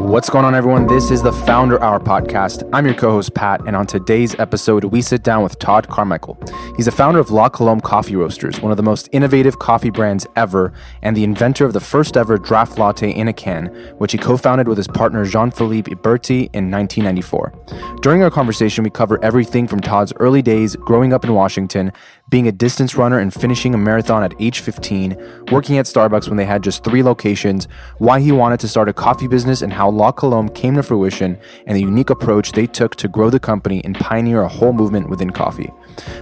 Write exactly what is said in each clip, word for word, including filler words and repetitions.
What's going on, everyone? This is the Founder Hour podcast. I'm your co-host, Pat, and on today's episode, we sit down with Todd Carmichael. He's the founder of La Colombe Coffee Roasters, one of the most innovative coffee brands ever, and the inventor of the first ever draft latte in a can, which he co-founded with his partner, Jean-Philippe Iberti, in nineteen ninety-four. During our conversation, we cover everything from Todd's early days growing up in Washington, being a distance runner and finishing a marathon at age fifteen, working at Starbucks when they had just three locations, why he wanted to start a coffee business, and how La Colombe came to fruition and the unique approach they took to grow the company and pioneer a whole movement within coffee.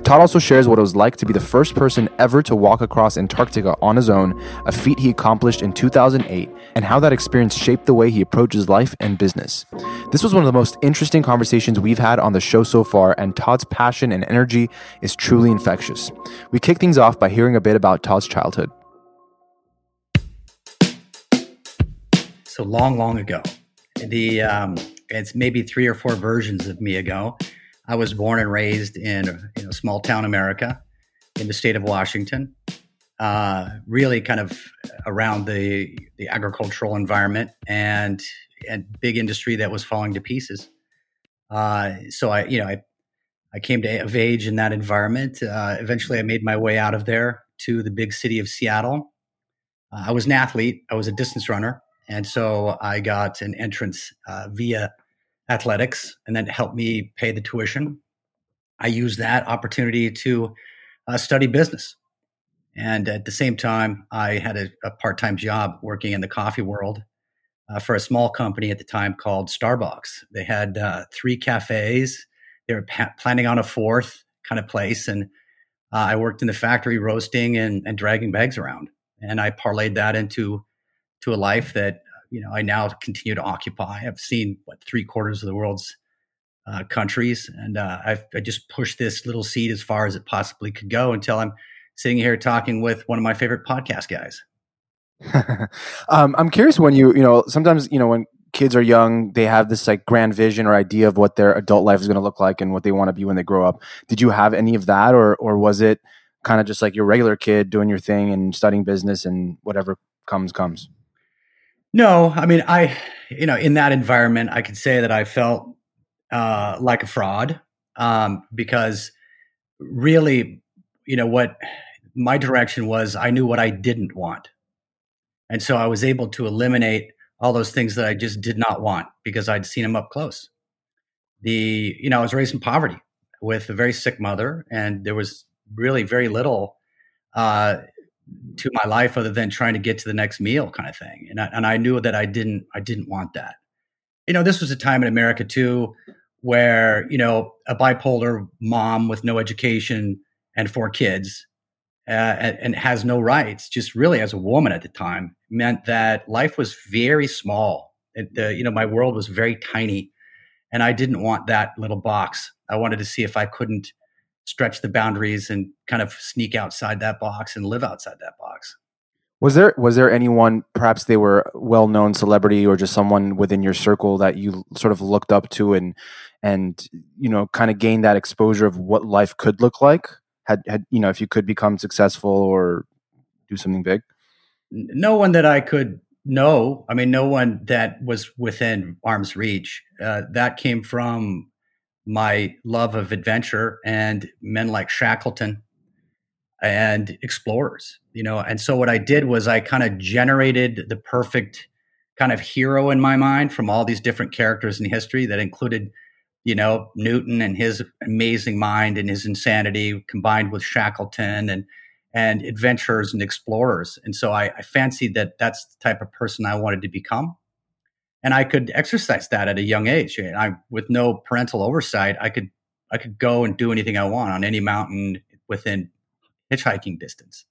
Todd also shares what it was like to be the first person ever to walk across Antarctica on his own, a feat he accomplished in two thousand eight, and how that experience shaped the way he approaches life and business. This was one of the most interesting conversations we've had on the show so far, and Todd's passion and energy is truly infectious. We kick things off by hearing a bit about Todd's childhood. So long, long ago, the um, it's maybe three or four versions of me ago. I was born and raised in, you know, small town America, in the state of Washington. Uh, really, kind of around the the agricultural environment and and big industry that was falling to pieces. Uh, so I, you know, I I came to of age in that environment. Uh, eventually, I made my way out of there to the big city of Seattle. Uh, I was an athlete. I was a distance runner. And so I got an entrance uh, via athletics, and that helped me pay the tuition. I used that opportunity to uh, study business. And at the same time, I had a, a part-time job working in the coffee world uh, for a small company at the time called Starbucks. They had uh, three cafes. They were pa- planning on a fourth kind of place. And uh, I worked in the factory roasting and, and dragging bags around. And I parlayed that into to a life that, you know, I now continue to occupy. I've seen what three quarters of the world's uh, countries, and uh, I've I just pushed this little seed as far as it possibly could go until I'm sitting here talking with one of my favorite podcast guys. um, I'm curious when you, you know, sometimes, you know, when kids are young, they have this like grand vision or idea of what their adult life is going to look like and what they want to be when they grow up. Did you have any of that, or or was it kind of just like your regular kid doing your thing and studying business and whatever comes comes? No, I mean, I, you know, in that environment, I could say that I felt uh, like a fraud um, because really, you know, what my direction was, I knew what I didn't want. And so I was able to eliminate all those things that I just did not want because I'd seen them up close. The, you know, I was raised in poverty with a very sick mother, and there was really very little uh to my life other than trying to get to the next meal kind of thing. And I, and I knew that I didn't, I didn't want that. You know, this was a time in America too, where, you know, a bipolar mom with no education and four kids uh, and, and has no rights, just really as a woman at the time, meant that life was very small. It, the, you know, my world was very tiny, and I didn't want that little box. I wanted to see if I couldn't stretch the boundaries and kind of sneak outside that box and live outside that box. Was there was there anyone, perhaps they were well-known celebrity or just someone within your circle that you sort of looked up to and and you know kind of gained that exposure of what life could look like? Had had you know if you could become successful or do something big? No one that I could know. I mean, no one that was within arm's reach. Uh, that came from my love of adventure and men like Shackleton and explorers, you know. And so what I did was I kind of generated the perfect kind of hero in my mind from all these different characters in history that included, you know, Newton and his amazing mind and his insanity combined with Shackleton and, and adventurers and explorers. And so I, I fancied that that's the type of person I wanted to become. And I could exercise that at a young age. I, with no parental oversight, I could I could go and do anything I want on any mountain within hitchhiking distance.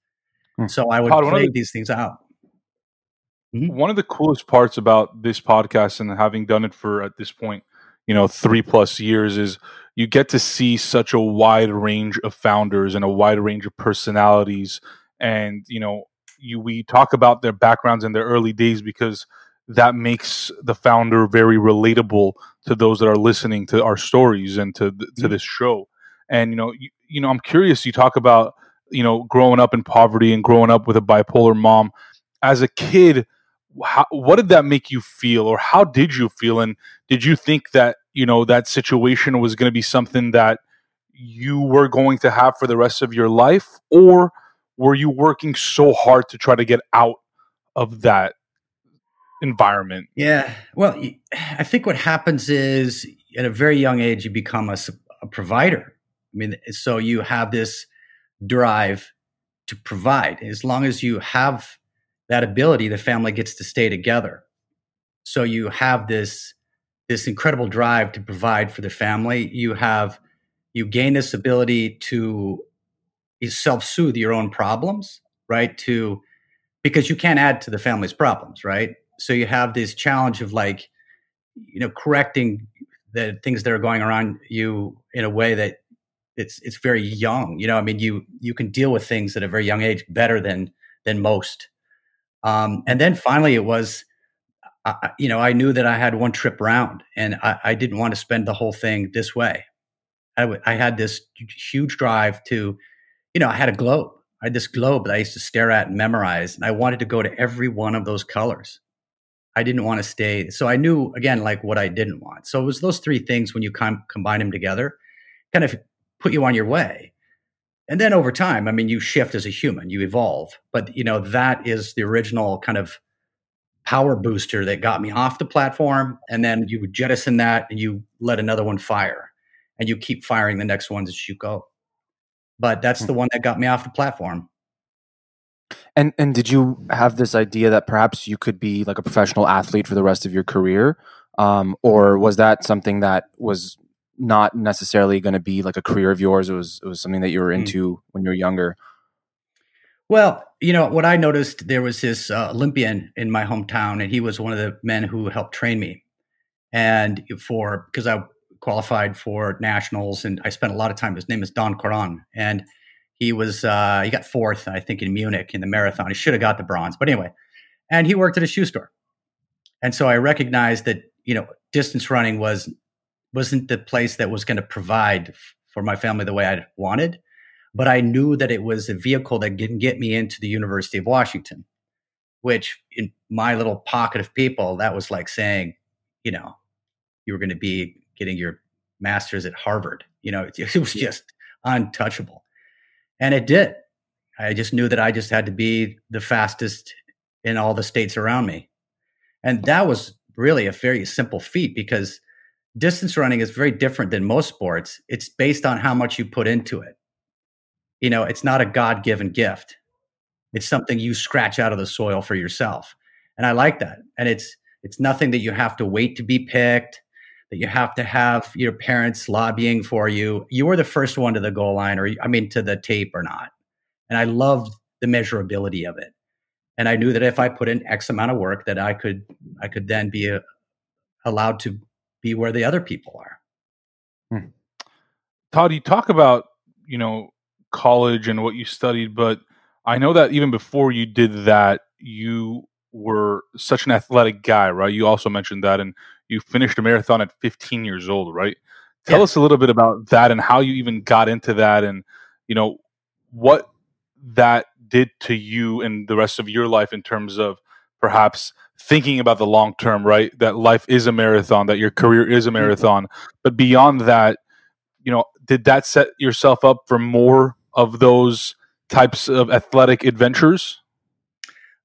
Hmm. So I would Todd, play the, these things out. Mm-hmm. One of the coolest parts about this podcast and having done it for, at this point, you know, three plus years is you get to see such a wide range of founders and a wide range of personalities. And, you know, you we talk about their backgrounds and their early days because that makes the founder very relatable to those that are listening to our stories and to to mm-hmm. this show. And, you know, you, you know, I'm curious, you talk about, you know, growing up in poverty and growing up with a bipolar mom. As a kid, how, what did that make you feel, or how did you feel? And did you think that, you know, that situation was going to be something that you were going to have for the rest of your life, or were you working so hard to try to get out of that environment? Yeah. Well, I think what happens is at a very young age, you become a, a provider. I mean, so you have this drive to provide. As long as you have that ability, the family gets to stay together. So you have this, this incredible drive to provide for the family. You have, you gain this ability to self-soothe your own problems, right? To, because you can't add to the family's problems, right? So you have this challenge of like, you know, correcting the things that are going around you in a way that it's, it's very young. You know, I mean, you, you can deal with things at a very young age better than, than most. Um, and then finally it was, uh, you know, I knew that I had one trip round, and I, I didn't want to spend the whole thing this way. I, w- I had this huge drive to, you know, I had a globe. I had this globe that I used to stare at and memorize, and I wanted to go to every one of those colors. I didn't want to stay. So I knew, again, like what I didn't want. So it was those three things, when you com- combine them together, kind of put you on your way. And then over time, I mean, you shift as a human, you evolve. But, you know, that is the original kind of power booster that got me off the platform. And then you jettison that and you let another one fire, and you keep firing the next ones as you go. But that's the one that got me off the platform. And and did you have this idea that perhaps you could be like a professional athlete for the rest of your career? Um, or was that something that was not necessarily going to be like a career of yours? It was, it was something that you were into mm. when you were younger? Well, you know, what I noticed, there was this uh, Olympian in my hometown, and he was one of the men who helped train me. And for, because I qualified for nationals, and I spent a lot of time, his name is Don Coran, and he was uh he got fourth, I think, in Munich in the marathon. He should have got the bronze, but anyway, and he worked at a shoe store. And so I recognized that, you know, distance running was wasn't the place that was going to provide f- for my family the way I wanted, but I knew that it was a vehicle that can get me into the University of Washington, which in my little pocket of people, that was like saying, you know, you were going to be getting your master's at Harvard. You know, it, it was just untouchable. And it did. I just knew that I just had to be the fastest in all the states around me. And that was really a very simple feat, because distance running is very different than most sports. It's based on how much you put into it. You know, it's not a God-given gift. It's something you scratch out of the soil for yourself. And I like that. And it's, it's nothing that you have to wait to be picked, that you have to have your parents lobbying for you. You were the first one to the goal line, or I mean, to the tape or not. And I loved the measurability of it. And I knew that if I put in X amount of work, that I could, I could then be a, allowed to be where the other people are. Hmm. Todd, you talk about, you know, college and what you studied, but I know that even before you did that, you were such an athletic guy, right? You also mentioned that, and you finished a marathon at fifteen years old, right? Tell yeah. us a little bit about that and how you even got into that, and, you know, what that did to you and the rest of your life in terms of perhaps thinking about the long term, right? That life is a marathon, that your career is a marathon. Mm-hmm. But beyond that, you know, did that set yourself up for more of those types of athletic adventures?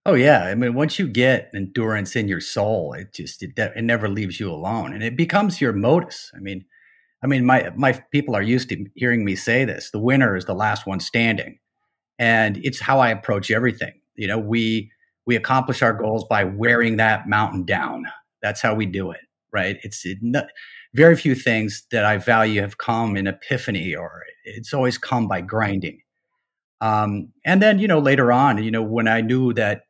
Oh yeah, I mean, once you get endurance in your soul, it just it, it never leaves you alone, and it becomes your modus. I mean, I mean, my my people are used to hearing me say this: the winner is the last one standing, and it's how I approach everything. You know, we we accomplish our goals by wearing that mountain down. That's how we do it, right? It's it, not, very few things that I value have come in epiphany, or it's always come by grinding. Um, and then, you know, later on, you know, when I knew that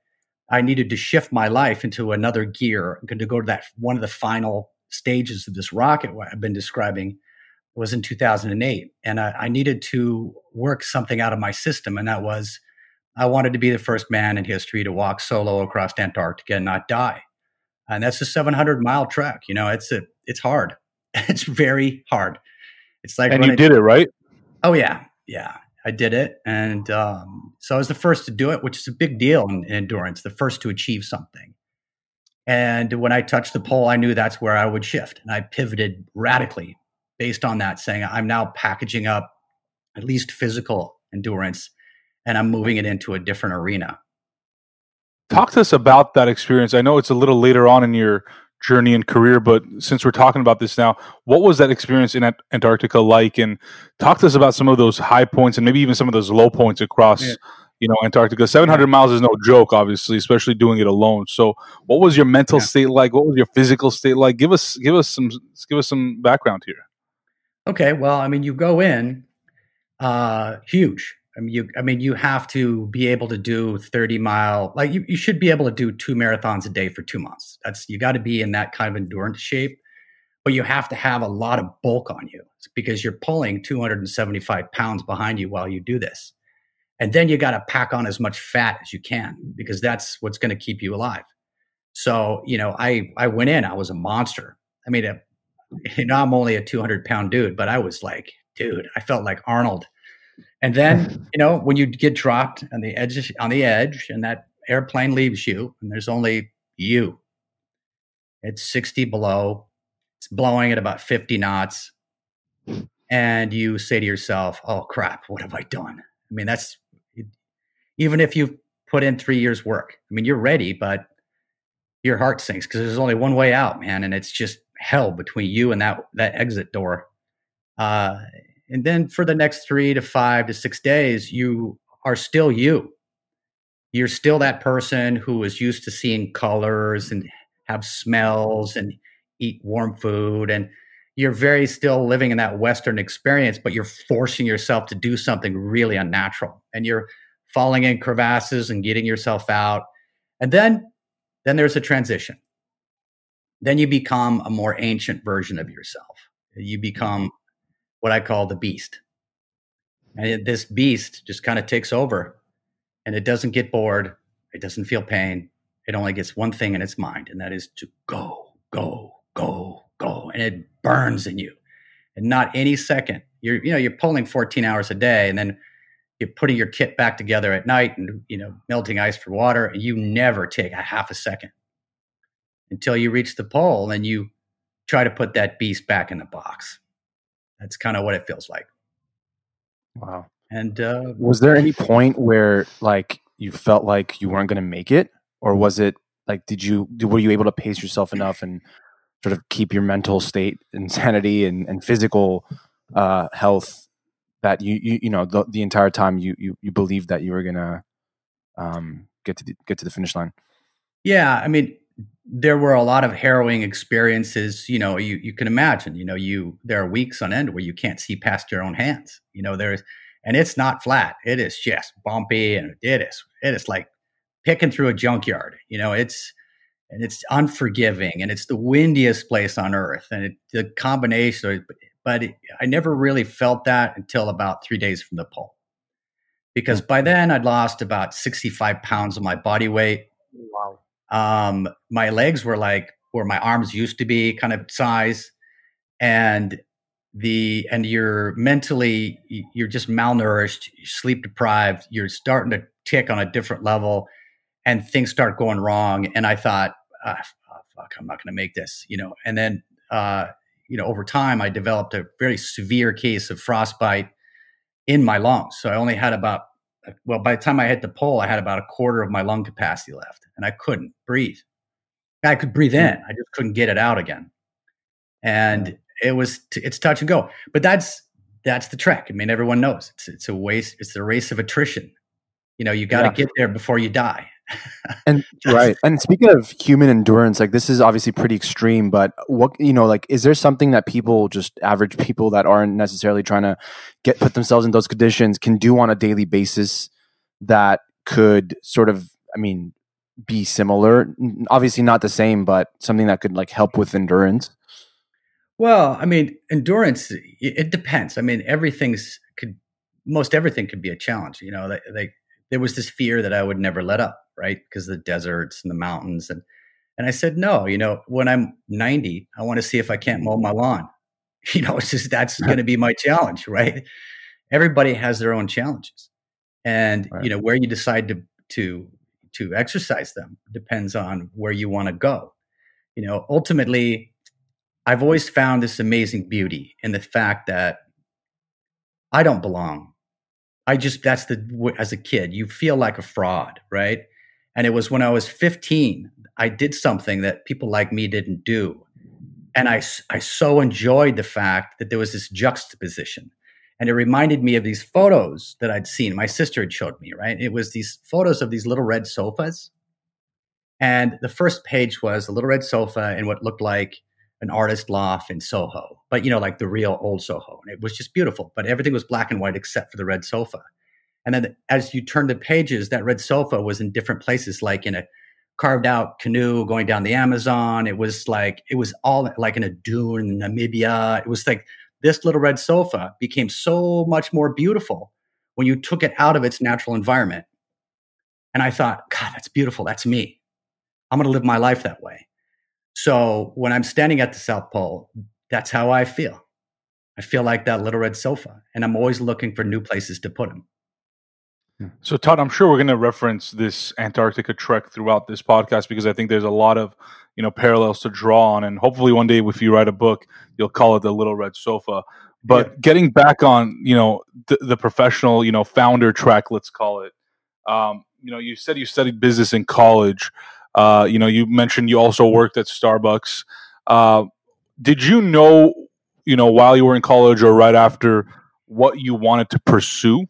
I needed to shift my life into another gear, to go to that one of the final stages of this rocket, what I've been describing, was in two thousand eight. And I, I needed to work something out of my system. And that was, I wanted to be the first man in history to walk solo across Antarctica and not die. And that's a seven hundred mile trek. You know, it's a, it's hard. It's very hard. It's like, and you I, did it, right? Oh yeah. Yeah. I did it. And um, so I was the first to do it, which is a big deal in, in endurance, the first to achieve something. And when I touched the pole, I knew that's where I would shift. And I pivoted radically based on that, saying I'm now packaging up at least physical endurance, and I'm moving it into a different arena. Talk to us about that experience. I know it's a little later on in your journey and career, but since we're talking about this now, what was that experience in Antarctica like? And talk to us about some of those high points and maybe even some of those low points across yeah. you know, Antarctica. seven hundred yeah. miles is no joke, obviously, especially doing it alone. So what was your mental yeah. state like? What was your physical state like? Give us, give us some, give us some background here. Okay. Well, I mean, you go in uh, huge. I mean, you, I mean, you have to be able to do thirty mile, like you, you should be able to do two marathons a day for two months. That's, you got to be in that kind of endurance shape, but you have to have a lot of bulk on you because you're pulling two hundred seventy-five pounds behind you while you do this. And then you got to pack on as much fat as you can because that's what's going to keep you alive. So, you know, I, I went in, I was a monster. I mean, a, you know, I'm only a two hundred pound dude, but I was like, dude, I felt like Arnold. And then, you know, when you get dropped on the edge, on the edge, and that airplane leaves you, and there's only you. It's sixty below. It's blowing at about fifty knots, and you say to yourself, "Oh crap, what have I done?" I mean, that's even if you put in three years' work. I mean, you're ready, but your heart sinks because there's only one way out, man, and it's just hell between you and that that exit door. Uh, And then for the next three to five to six days, you are still you. You're still that person who is used to seeing colors and have smells and eat warm food. And you're very still living in that Western experience, but you're forcing yourself to do something really unnatural. And you're falling in crevasses and getting yourself out. And then, then there's a transition. Then you become a more ancient version of yourself. You become what I call the beast. And it, this beast just kind of takes over, and it doesn't get bored. It doesn't feel pain. It only gets one thing in its mind, and that is to go, go, go, go. And it burns in you. And not any second. You're, you know, you're pulling fourteen hours a day, and then you're putting your kit back together at night and, you know, melting ice for water. And you never take a half a second until you reach the pole and you try to put that beast back in the box. That's kind of what it feels like. Wow. And uh, was there any point where like you felt like you weren't going to make it, or was it like, did you, were you able to pace yourself enough and sort of keep your mental state and sanity and, and physical uh, health that you, you, you know, the, the entire time you, you, you believed that you were going to um, get to the, get to the finish line? Yeah. I mean, there were a lot of harrowing experiences, you know, you, you can imagine, you know, you, there are weeks on end where you can't see past your own hands, you know, there's, and it's not flat. It is just bumpy. And it is, it is like picking through a junkyard, you know, it's, and it's unforgiving, and it's the windiest place on earth. And it, the combination, but it, I never really felt that until about three days from the pole, because by then I'd lost about sixty-five pounds of my body weight. Wow. Um, my legs were like where my arms used to be kind of size, and the, and you're mentally, you're just malnourished, you're sleep deprived, you're starting to tick on a different level, and things start going wrong. And I thought, oh, fuck, I'm not going to make this, you know? And then, uh, you know, over time I developed a very severe case of frostbite in my lungs. So I only had about Well, by the time I hit the pole, I had about a quarter of my lung capacity left, and I couldn't breathe. I could breathe in. I just couldn't get it out again. And it was, t- it's touch and go, but that's, that's the trek. I mean, everyone knows it's, it's a waste. It's the race of attrition. You know, you got to yeah. get there before you die. And right. And speaking of human endurance, like this is obviously pretty extreme, but what, you know, like, is there something that people, just average people that aren't necessarily trying to get, put themselves in those conditions, can do on a daily basis that could sort of, I mean, be similar, obviously not the same, but something that could like help with endurance? Well, I mean, endurance, it depends. I mean, everything's could, most everything could be a challenge. You know, like, like there was this fear that I would never let up, right? Because of the deserts and the mountains. And, and I said, no, you know, when I'm ninety, I want to see if I can't mow my lawn. You know, it's just, that's going to be my challenge, right? Everybody has their own challenges. And, right. you know, where you decide to, to, to exercise them depends on where you want to go. you know, ultimately, I've always found this amazing beauty in the fact that I don't belong. I just, that's the, as a kid, you feel like a fraud, right? And it was when I was fifteen, I did something that people like me didn't do. And I, I so enjoyed the fact that there was this juxtaposition. And it reminded me of these photos that I'd seen. My sister had showed me, right? It was these photos of these little red sofas. And the first page was a little red sofa in what looked like an artist loft in Soho, but, you know, like the real old Soho. And it was just beautiful, but everything was black and white except for the red sofa. And then as you turned the pages, that red sofa was in different places, like in a carved out canoe going down the Amazon. It was like, it was all like in a dune in Namibia. It was like this little red sofa became so much more beautiful when you took it out of its natural environment. And I thought, God, that's beautiful. That's me. I'm going to live my life that way. So when I'm standing at the South Pole, that's how I feel. I feel like that little red sofa, and I'm always looking for new places to put them. So Todd, I'm sure we're going to reference this Antarctica trek throughout this podcast, because I think there's a lot of, you know, parallels to draw on. And hopefully one day, if you write a book, you'll call it The Little Red Sofa. But yeah. Getting back on, you know, the, the professional, you know, founder track, let's call it. Um, you know, you said you studied business in college. Uh, you know, you mentioned you also worked at Starbucks. Uh, did you know, you know, while you were in college or right after, what you wanted to pursue?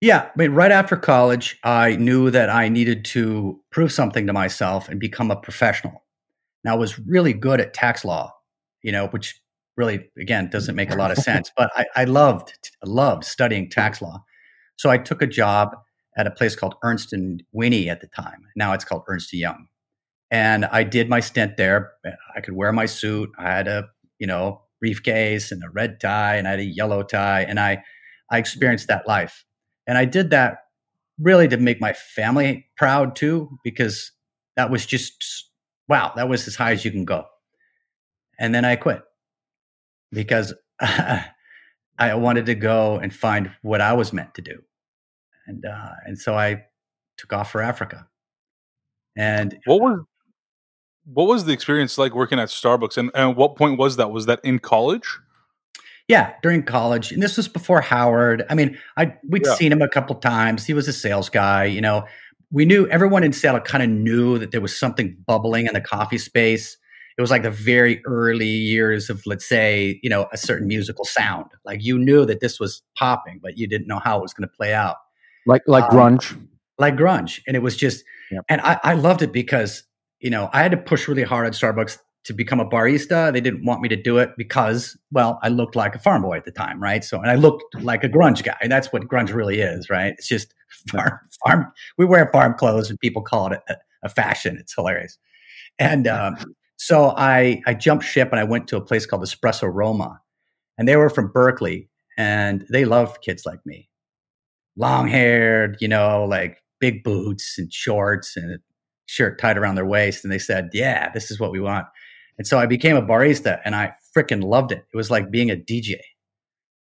Yeah, I mean, right after college, I knew that I needed to prove something to myself and become a professional. And I was really good at tax law, you know, which really, again, doesn't make a lot of sense. But I, I loved, loved studying tax law. So I took a job at a place called Ernst and Winnie at the time. Now it's called Ernst Young. And I did my stint there. I could wear my suit. I had a, you know, briefcase and a red tie, and I had a yellow tie. And I, I experienced that life. And I did that really to make my family proud too, because that was just, wow, that was as high as you can go. And then I quit because uh, I wanted to go and find what I was meant to do. And uh, and so I took off for Africa. And what was, what was the experience like working at Starbucks? And, and at what point was that? Was that in college? Yeah, during college. And this was before Howard. I mean, I we'd yeah. seen him a couple times. He was a sales guy, you know. We knew, everyone in Seattle kind of knew that there was something bubbling in the coffee space. It was like the very early years of, let's say, you know, a certain musical sound. Like you knew that this was popping, but you didn't know how it was going to play out. Like like um, grunge. Like grunge. And it was just, yep. and I, I loved it because, you know, I had to push really hard at Starbucks to become a barista. They didn't want me to do it because, well, I looked like a farm boy at the time, right? So, and I looked like a grunge guy. And that's what grunge really is, right? It's just farm, farm. We wear farm clothes and people call it a, a fashion. It's hilarious. And um, so I, I jumped ship and I went to a place called Espresso Roma. And they were from Berkeley and they loved kids like me. Long haired, you know, like big boots and shorts and a shirt tied around their waist. And they said, yeah, this is what we want. And so I became a barista and I freaking loved it. It was like being a D J.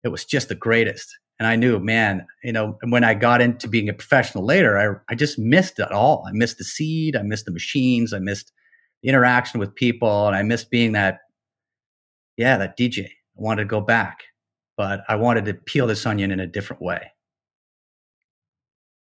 It was just the greatest. And I knew, man, you know, when I got into being a professional later, I, I just missed it all. I missed the seed. I missed the machines. I missed the interaction with people. And I missed being that, yeah, that D J. I wanted to go back, but I wanted to peel this onion in a different way.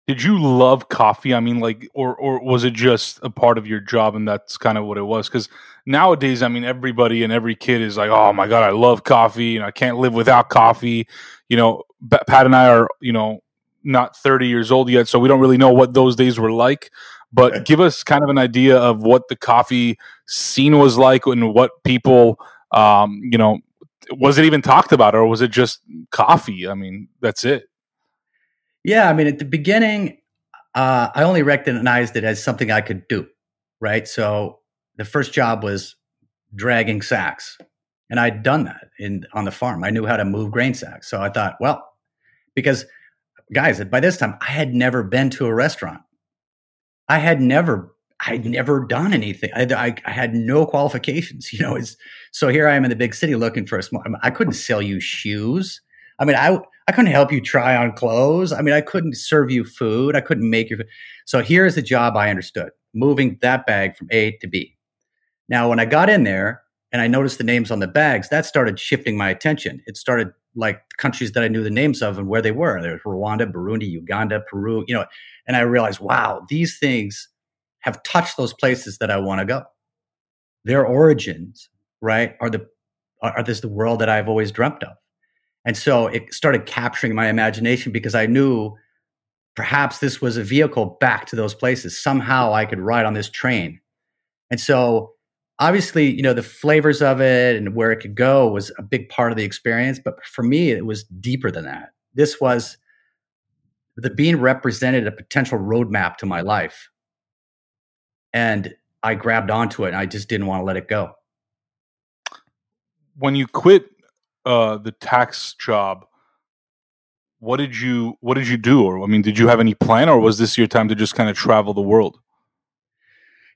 Did you love coffee? I mean, like, or or was it just a part of your job and that's kind of what it was? Because nowadays, I mean, everybody and every kid is like, oh my God, I love coffee and I can't live without coffee. You know, Pat and I are, you know, not thirty years old yet, so we don't really know what those days were like. But give us kind of an idea of what the coffee scene was like and what people, um, you know, was it even talked about or was it just coffee? I mean, that's it. Yeah, I mean, at the beginning, uh, I only recognized it as something I could do, right? So the first job was dragging sacks, and I'd done that in on the farm. I knew how to move grain sacks. So I thought, well, because guys, by this time, I had never been to a restaurant. I had never, I'd never done anything. I, I, I had no qualifications, you know. It's, so here I am in the big city looking for a small. I couldn't sell you shoes. I mean, I. I couldn't help you try on clothes. I mean, I couldn't serve you food. I couldn't make your food. So here's the job I understood, moving that bag from A to B. Now, when I got in there and I noticed the names on the bags, that started shifting my attention. It started like countries that I knew the names of and where they were. There's Rwanda, Burundi, Uganda, Peru, you know, and I realized, wow, these things have touched those places that I want to go. Their origins, right, are the are this the world that I've always dreamt of. And so it started capturing my imagination because I knew perhaps this was a vehicle back to those places. Somehow I could ride on this train. And so obviously, you know, the flavors of it and where it could go was a big part of the experience. But for me, it was deeper than that. This was, the bean represented a potential roadmap to my life. And I grabbed onto it and I just didn't want to let it go. When you quit uh, the tax job, what did you what did you do? Or I mean, did you have any plan, or was this your time to just kind of travel the world?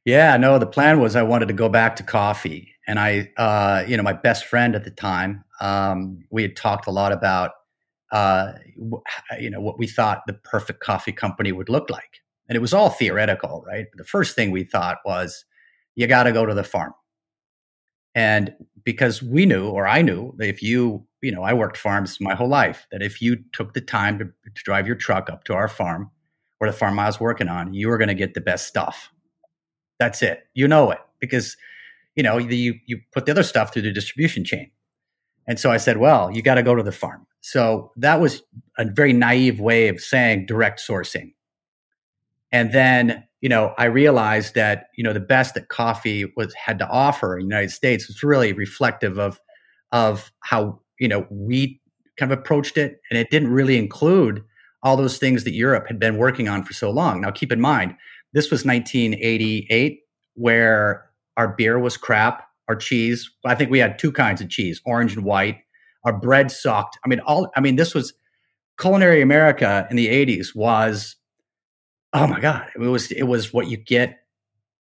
Yeah, no, the plan was I wanted to go back to coffee. And I, uh, you know, my best friend at the time, um, we had talked a lot about, uh, you know, what we thought the perfect coffee company would look like. And it was all theoretical, right? The first thing we thought was, you got to go to the farm. And because we knew, or I knew, that if you, you know, I worked farms my whole life, that if you took the time to, to drive your truck up to our farm, or the farm I was working on, you were going to get the best stuff. That's it. You know it. Because, you know, the, you, you put the other stuff through the distribution chain. And so I said, well, you got to go to the farm. So that was a very naive way of saying direct sourcing. And then, you know, I realized that, you know, the best that coffee was had to offer in the United States was really reflective of of how, you know, we kind of approached it. And it didn't really include all those things that Europe had been working on for so long. Now, keep in mind, this was nineteen eighty-eight, where our beer was crap, our cheese, I think we had two kinds of cheese, orange and white, our bread sucked. I mean, all I mean, this was culinary America in the eighties was, oh my God, it was it was what you get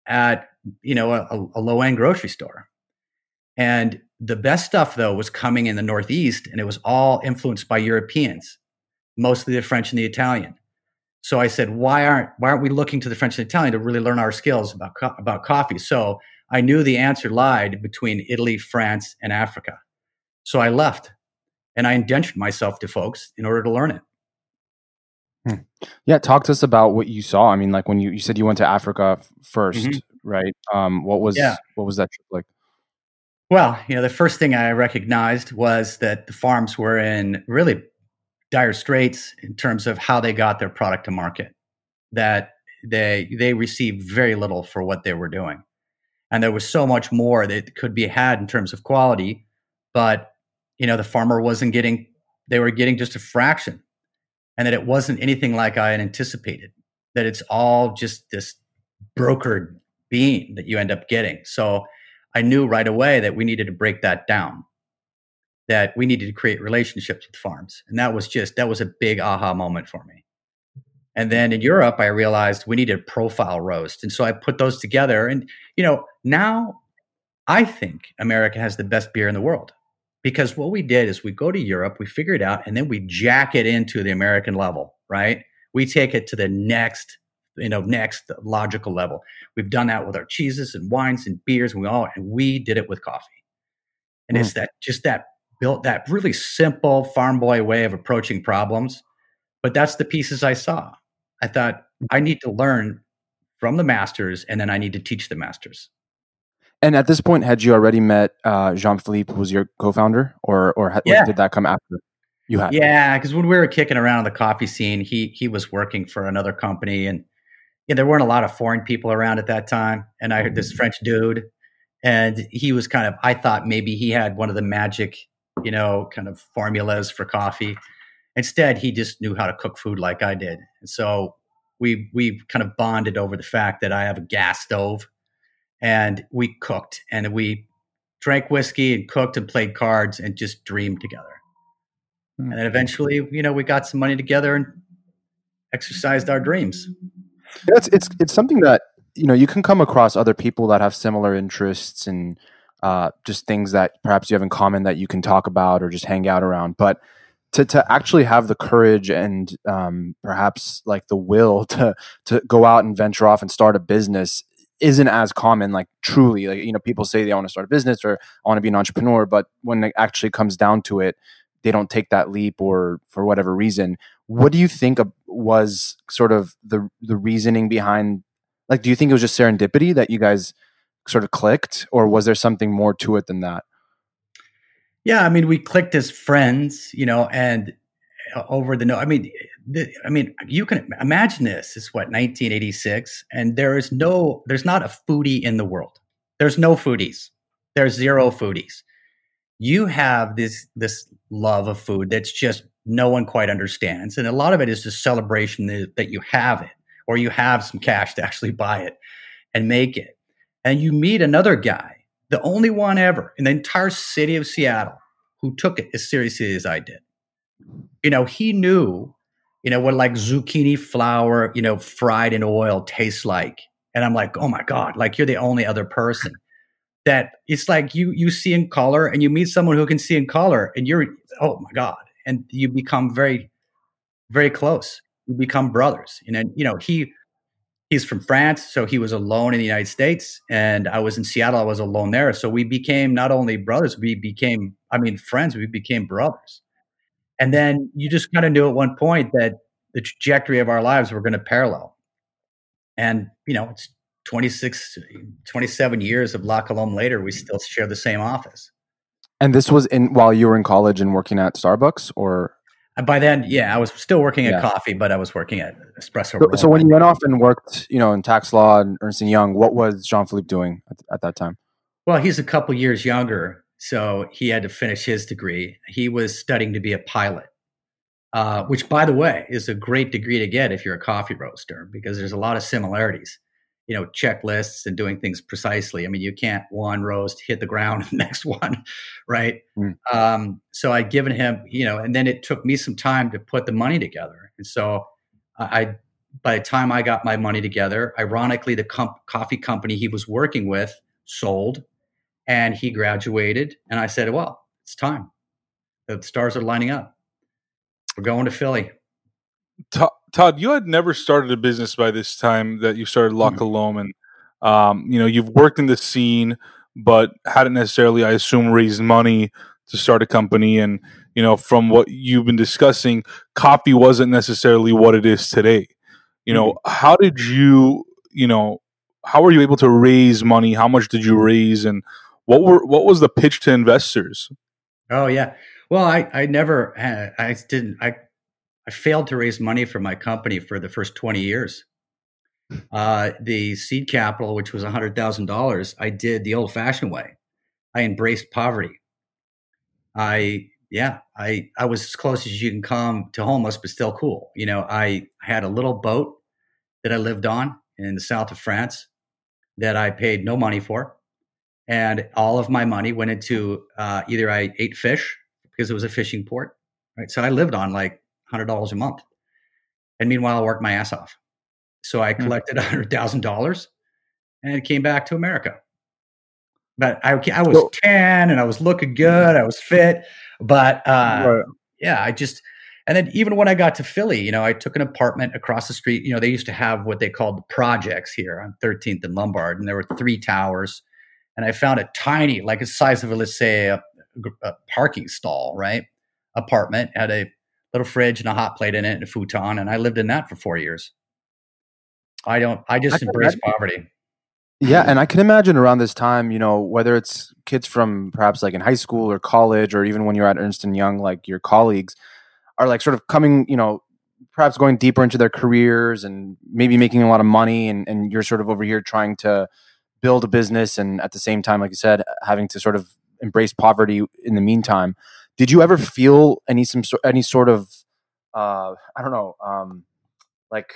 at, you know, a, a low-end grocery store. And the best stuff, though, was coming in the Northeast, and it was all influenced by Europeans, mostly the French and the Italian. So I said, why aren't why aren't we looking to the French and Italian to really learn our skills about co- about coffee? So I knew the answer lied between Italy, France, and Africa. So I left, and I indentured myself to folks in order to learn it. Yeah, talk to us about what you saw. I mean, like when you, you said you went to Africa f- first, mm-hmm. right? Um, what was yeah. what was that trip like? Well, you know, the first thing I recognized was that the farms were in really dire straits in terms of how they got their product to market. That they they received very little for what they were doing, and there was so much more that could be had in terms of quality, but you know, the farmer wasn't getting. They were getting just a fraction. And that it wasn't anything like I had anticipated, that it's all just this brokered bean that you end up getting. So I knew right away that we needed to break that down, that we needed to create relationships with farms. And that was just, that was a big aha moment for me. And then in Europe, I realized we needed a profile roast. And so I put those together. And, you know, now I think America has the best beer in the world. Because what we did is we go to Europe, we figure it out, and then we jack it into the American level, right? We take it to the next, you know, next logical level. We've done that with our cheeses and wines and beers, and we all, and we did it with coffee. And mm. it's that just that built that really simple farm boy way of approaching problems. But that's the pieces I saw. I thought I need to learn from the masters, and then I need to teach the masters. And at this point, had you already met uh, Jean-Philippe, who was your co-founder, or or had, yeah. did that come after you had? Yeah, because when we were kicking around the coffee scene, he he was working for another company, and yeah, there weren't a lot of foreign people around at that time. And I heard this French dude, and he was kind of, I thought maybe he had one of the magic, you know, kind of formulas for coffee. Instead, he just knew how to cook food like I did. And so we we kind of bonded over the fact that I have a gas stove. And we cooked, and we drank whiskey, and cooked, and played cards, and just dreamed together. Mm-hmm. And then eventually, you know, we got some money together and exercised our dreams. It's it's it's something that, you know, you can come across other people that have similar interests and uh, just things that perhaps you have in common that you can talk about or just hang out around. But to to actually have the courage and um, perhaps like the will to to go out and venture off and start a business. isn't as common, like truly, like, you know, people say they want to start a business or I want to be an entrepreneur, but when it actually comes down to it, they don't take that leap or for whatever reason. What do you think was sort of the the reasoning behind, like, do you think it was just serendipity that you guys sort of clicked, or was there something more to it than that? Yeah. I mean, we clicked as friends, you know, and over the, no, I mean, the, I mean, you can imagine this is what, nineteen eighty-six. And there is no, there's not a foodie in the world. There's no foodies. There's zero foodies. You have this, this love of food that's just no one quite understands. And a lot of it is the celebration that, that you have it, or you have some cash to actually buy it and make it. And you meet another guy, the only one ever in the entire city of Seattle who took it as seriously as I did. You know, he knew, you know, what like zucchini flour, you know, fried in oil tastes like. And I'm like, oh my God, like you're the only other person that it's like you, you see in color and you meet someone who can see in color and you're, oh my God. And you become very, very close. You become brothers. And then, you know, he, He's from France, so he was alone in the United States, and I was in Seattle. I was alone there, so we became not only brothers, we became, I mean, friends. We became brothers, and then you just kind of knew at one point that the trajectory of our lives were going to parallel. And you know, it's twenty-six, twenty-seven years of La Colombe later, we still share the same office. And this was in while you were in college and working at Starbucks, or. By then, yeah, I was still working yeah. at coffee, but I was working at Espresso Roma. So, so when you went off and worked, you know, in tax law and Ernst and Young, what was Jean-Philippe doing at, at that time? Well, he's a couple years younger, so he had to finish his degree. He was studying to be a pilot, uh, which, by the way, is a great degree to get if you're a coffee roaster, because there's a lot of similarities, you know, checklists and doing things precisely. I mean, you can't one roast, hit the ground, the next one. Right. Mm. Um, so I'd given him, you know, and then it took me some time to put the money together. And so I, by the time I got my money together, ironically, the comp- coffee company he was working with sold and he graduated. And I said, well, it's time. The stars are lining up. We're going to Philly. T- Todd, you had never started a business by this time that you started La Colombe, and um, you know, you've worked in the scene, but hadn't necessarily, I assume, raised money to start a company. And you know, from what you've been discussing, coffee wasn't necessarily what it is today. You know, mm-hmm. how did you, you know, how were you able to raise money? How much did you raise, and what were what was the pitch to investors? Oh yeah, well, I I never, I didn't, I. I failed to raise money for my company for the first twenty years. Uh, the seed capital, which was one hundred thousand dollars, I did the old-fashioned way. I embraced poverty. I, yeah, I I was as close as you can come to homeless, but still cool. You know, I had a little boat that I lived on in the south of France that I paid no money for. And all of my money went into uh, either I ate fish because it was a fishing port, right? So I lived on like one hundred dollars a month. And meanwhile, I worked my ass off. So I collected one hundred thousand dollars and it came back to America. But I, I was Whoa. tan and I was looking good. I was fit. But uh, yeah, I just, and then even when I got to Philly, you know, I took an apartment across the street. You know, they used to have what they called the projects here on thirteenth and Lombard. And there were three towers. And I found a tiny, like the size of, let's say, a, a parking stall, right? Apartment at a little fridge and a hot plate in it and a futon. And I lived in that for four years. I don't, I just I embrace imagine. poverty. Yeah. And I can imagine around this time, you know, whether it's kids from perhaps like in high school or college, or even when you're at Ernst and Young, like your colleagues are like sort of coming, you know, perhaps going deeper into their careers and maybe making a lot of money. And, and you're sort of over here trying to build a business. And at the same time, like you said, having to sort of embrace poverty in the meantime. Did you ever feel any some any sort of, uh, I don't know, um, like,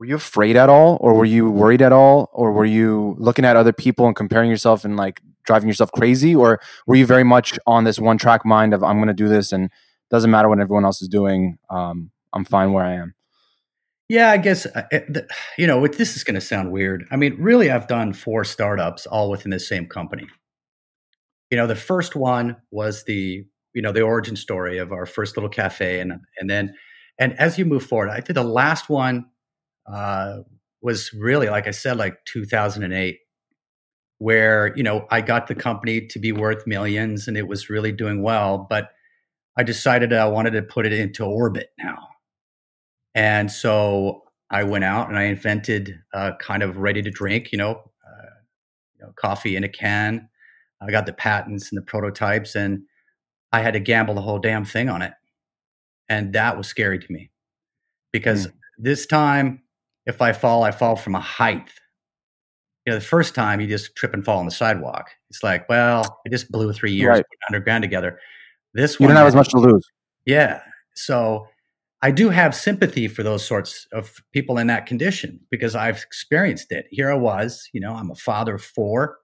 were you afraid at all, or were you worried at all, or were you looking at other people and comparing yourself and like driving yourself crazy, or were you very much on this one track mind of I'm going to do this and doesn't matter what everyone else is doing, um, I'm fine where I am? Yeah, I guess you know this is going to sound weird. I mean, really, I've done four startups all within the same company. You know, the first one was the you know, the origin story of our first little cafe. And, and then, and as you move forward, I think the last one, uh, was really, like I said, like two thousand eight, where, you know, I got the company to be worth millions and it was really doing well, but I decided I wanted to put it into orbit now. And so I went out and I invented uh, kind of ready to drink, you know, uh, you know, coffee in a can. I got the patents and the prototypes, and I had to gamble the whole damn thing on it. And that was scary to me because mm. this time, if I fall, I fall from a height. You know, the first time you just trip and fall on the sidewalk. It's like, well, I just blew three years right. underground together. This one, you don't have as much to lose. Yeah. So I do have sympathy for those sorts of people in that condition because I've experienced it. Here I was, you know, I'm a father of four.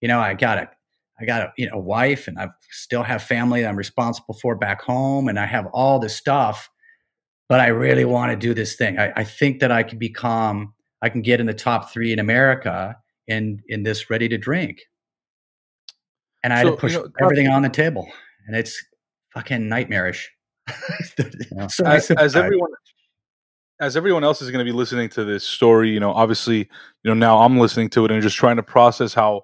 You know, I got a, I got a, you know, a wife, and I still have family that I'm responsible for back home, and I have all this stuff. But I really want to do this thing. I, I think that I can become, I can get in the top three in America in in this ready to drink. And I so, had to push you know, everything coffee. on the table, and it's fucking nightmarish. Yeah. So as, as everyone as everyone else is going to be listening to this story, you know, obviously, you know, now I'm listening to it and just trying to process how,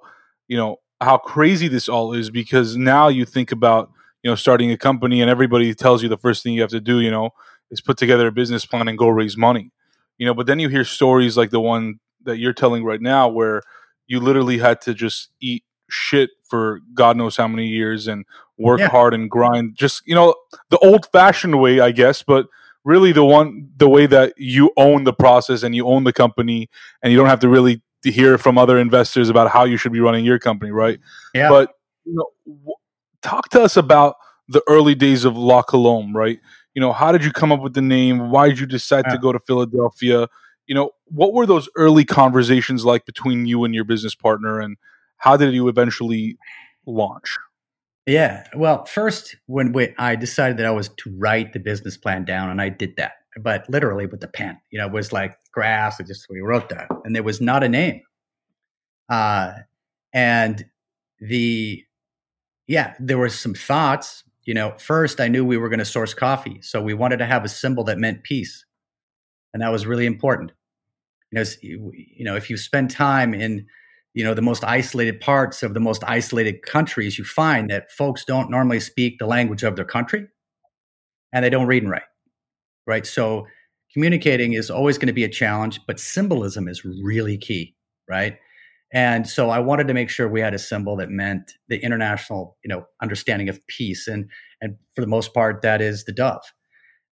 you know, how crazy this all is, because now you think about, you know, starting a company and everybody tells you the first thing you have to do, you know, is put together a business plan and go raise money, you know, but then you hear stories like the one that you're telling right now where you literally had to just eat shit for God knows how many years and work yeah. hard and grind, just, you know, the old fashioned way, I guess, but really the one, the way that you own the process and you own the company and you don't have to really hear from other investors about how you should be running your company. Right. Yeah. But you know, w- talk to us about the early days of La Colombe, right? You know, how did you come up with the name? Why did you decide yeah. to go to Philadelphia? You know, what were those early conversations like between you and your business partner, and how did you eventually launch? Yeah. Well, first, when we, I decided that I was to write the business plan down, and I did that, but literally with the pen, you know, it was like graphs. I just, we wrote that, and there was not a name. Uh, and the, yeah, there were some thoughts. You know, first I knew we were going to source coffee. So we wanted to have a symbol that meant peace. And that was really important. You know, you know, if you spend time in, you know, the most isolated parts of the most isolated countries, you find that folks don't normally speak the language of their country, and they don't read and write, right? So communicating is always going to be a challenge, but symbolism is really key, right? And so I wanted to make sure we had a symbol that meant the international, you know, understanding of peace. And and for the most part, that is the dove.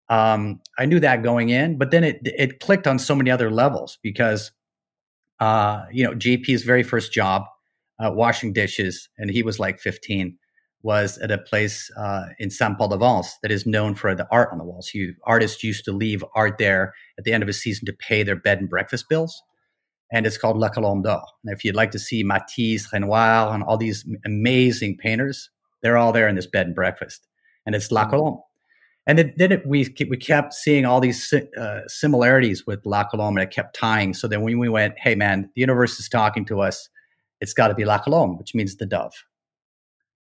Um, I knew that going in, but then it it clicked on so many other levels because, uh, you know, J P's very first job, uh, washing dishes, and he was like fifteen, was at a place uh, in Saint-Paul-de-Vence that is known for the art on the walls. So you, artists used to leave art there at the end of a season to pay their bed and breakfast bills. And it's called La Colombe d'Or. And if you'd like to see Matisse, Renoir, and all these amazing painters, they're all there in this bed and breakfast. And it's La Colombe. And it, then it, we we kept seeing all these uh, similarities with La Colombe, and it kept tying. So then when we went, hey, man, the universe is talking to us. It's got to be La Colombe, which means the dove.